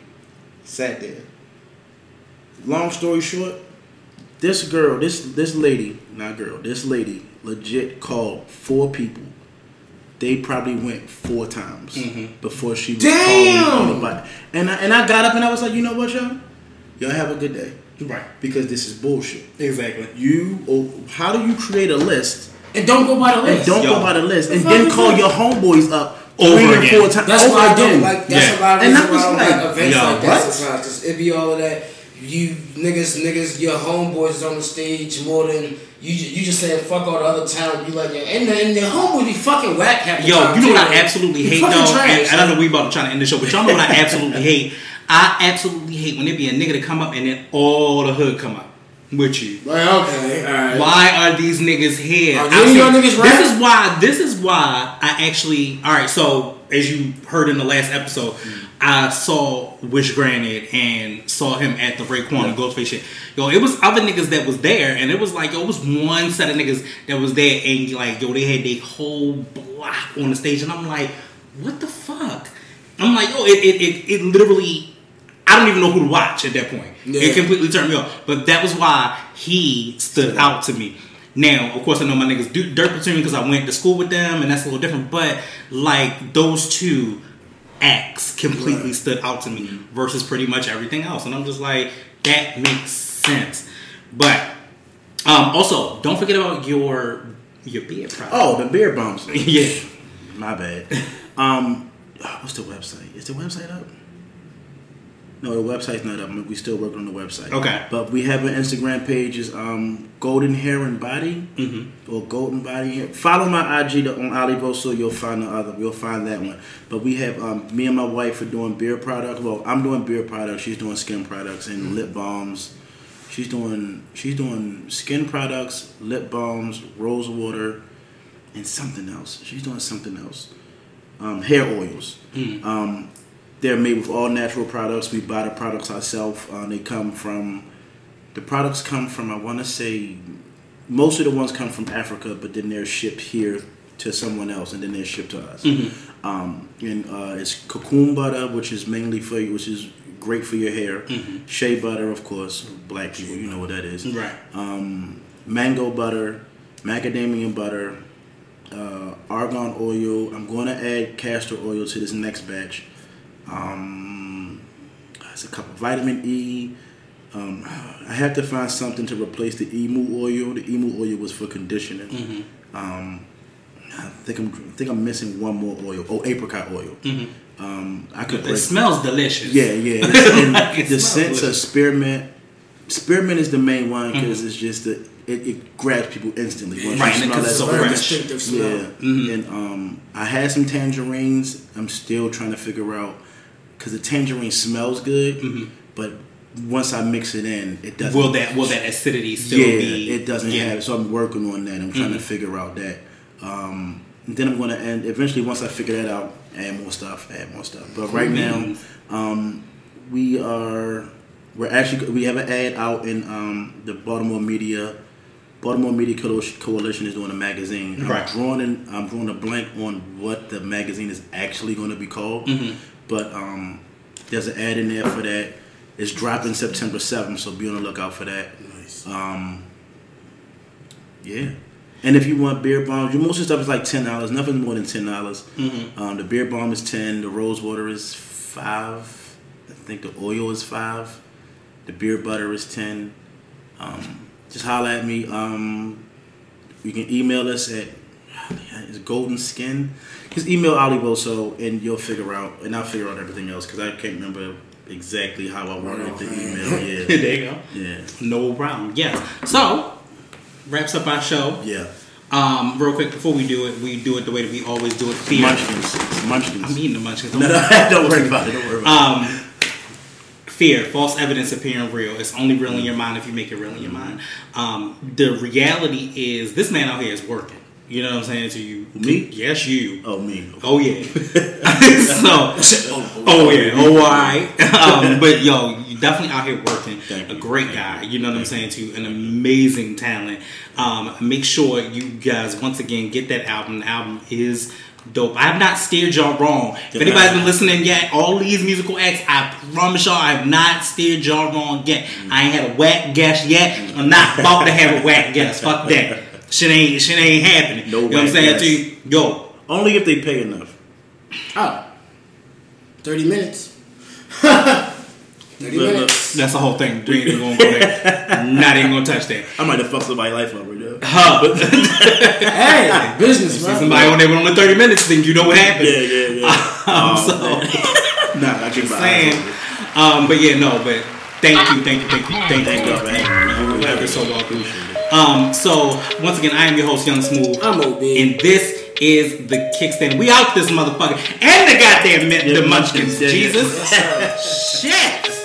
Sat there. Long story short, this girl, this this lady, not girl, this lady legit called four people. They probably went four times mm-hmm. before she was Damn! calling anybody. And I, and I got up and I was like, you know what, y'all? Y'all have a good day. Right. Because this is bullshit. Exactly. You, how do you create a list? And don't go by the list. And don't Yo. go by the list. And then call your homeboys up. Over three again. Or four times. That's why I do. Like, that's yeah. a lot of reasons why I don't like events like that sometimes. Just, it be all of that. You niggas, niggas, your homeboys is on the stage more than you. You just saying fuck all the other talent. You like, yeah, and the, and the homeboys be fucking whack. Half the Yo, time you know too. What I absolutely you hate though. Trash, and I know we about to try to end the show, but y'all know what I absolutely hate. I absolutely hate when there be a nigga to come up and then all the hood come up with you. Like, okay, all right. Why are these niggas here? Are these your niggas right? This is why. This is why I actually. All right. So as you heard in the last episode, mm-hmm. I saw Wish Granted and saw him at the Raekwon yeah. and Ghostface shit. Yo, it was other niggas that was there, and it was like yo, it was one set of niggas that was there, and like yo, they had their whole block on the stage, and I'm like, what the fuck? I'm like, yo, it it it, it literally. I don't even know who to watch at that point. Yeah. It completely turned me off. But that was why he stood out to me. Now, of course, I know my niggas do dirt platoon because I went to school with them, and that's a little different. But like those two acts completely right. stood out to me versus pretty much everything else, and I'm just like, that makes sense. But um, also, don't forget about your your beer problem. Oh, the beer bumps. yeah, my bad. Um, what's the website? Is the website up? No, the website's not up. We still working on the website. Okay. But we have an Instagram page. It's um, Golden Heron Body mm-hmm. or Golden Body. Follow my I G on Olivo so you'll find the other. You'll find that one. But we have um, me and my wife are doing beer products. Well, I'm doing beer products. She's doing skin products and mm-hmm. lip balms. She's doing she's doing skin products, lip balms, rose water, and something else. She's doing something else. Um, hair oils. Mm-hmm. Um, They're made with all natural products. We buy the products ourselves. Uh, they come from, the products come from, I want to say, most of the ones come from Africa, but then they're shipped here to someone else, and then they're shipped to us. Mm-hmm. Um, and uh, it's cocoon butter, which is mainly for you, which is great for your hair. Mm-hmm. Shea butter, of course, black people, you know what that is. Right. Um, mango butter, macadamia butter, uh, argan oil. I'm going to add castor oil to this next batch. Um, it's a couple vitamin E. Um, I have to find something to replace the emu oil. The emu oil was for conditioning. Mm-hmm. Um, I think I'm I think I'm missing one more oil. Oh, apricot oil. Mm-hmm. Um, I could. It break. Smells delicious. Yeah, yeah. And the scents of spearmint. Spearmint is the main one because mm-hmm. it's just the it, it grabs people instantly. Once right, because it's so fresh. Smell. Yeah, mm-hmm. and um, I had some tangerines. I'm still trying to figure out. Because the tangerine smells good, mm-hmm. but once I mix it in, it doesn't. Will that will that acidity still yeah, be? Yeah, it doesn't yeah. have. So I'm working on that. I'm trying mm-hmm. to figure out that. Um, and then I'm going to end. Eventually, once I figure that out, add more stuff, add more stuff. But right mm-hmm. now, um, we are we're actually we have an ad out in um, the Baltimore Media. Baltimore Media Coalition is doing a magazine. I'm right. drawing in, I'm drawing a blank on what the magazine is actually going to be called. Mm-hmm. But um, there's an ad in there for that. It's dropping September seventh, so be on the lookout for that. Nice. Um, yeah. And if you want beer bombs, your most of the stuff is like ten dollars. Nothing's more than ten dollars. Mm-hmm. Um, the beer bomb is ten dollars. The rose water is five dollars. I think the oil is five dollars. The beer butter is ten dollars. Um, just holler at me. Um, you can email us at it's Golden Skin. Just email Aliboso and you'll figure out, and I'll figure out everything else because I can't remember exactly how I wanted the email. Yeah, there you go. Yeah, no problem. Yes. So wraps up our show. Yeah. Um, real quick before we do it, we do it the way that we always do it. Fear. Munchkins. Munchkins. I'm eating the munchkins. Don't, no, no, don't worry about it. Don't worry about um, it. Fear, false evidence appearing real. It's only real in your mind if you make it real in your mind. Um, the reality is this man out here is working. You know what I'm saying to you? Me? Yes, you. Oh, me. Oh, yeah. so, oh, oh, yeah. Oh, why? Um, but, yo, you definitely out here working. Thank a great you. guy. You know what Thank I'm saying you. to you? An amazing talent. Um, make sure you guys, once again, get that album. The album is dope. I have not steered y'all wrong. If anybody's been listening yet, all these musical acts, I promise y'all, I have not steered y'all wrong yet. I ain't had a whack guess yet. I'm not about to have a whack guess. Fuck that. Shit ain't shit ain't happening. No, you know what I'm saying to you? Yo. Only if they pay enough. Oh. thirty minutes. thirty look, minutes. Look. That's the whole thing. We ain't even gonna go there. Not even gonna touch that. I might have fucked somebody's life over there. Huh. Hey, business, man. Somebody on there with only thirty minutes, then you know what happened. Yeah, yeah, yeah. Um, oh, so, nah, I can't saying. Um, but yeah, no, but thank you, thank you, thank you, thank, thank you. Thank you, man. You have been so welcome. Um, so, once again, I am your host, Young Smooth. I'm O B. And this is The Kickstand. We out this motherfucker. And the goddamn yeah, the munchkins. Yeah, Jesus. Yeah. Shit.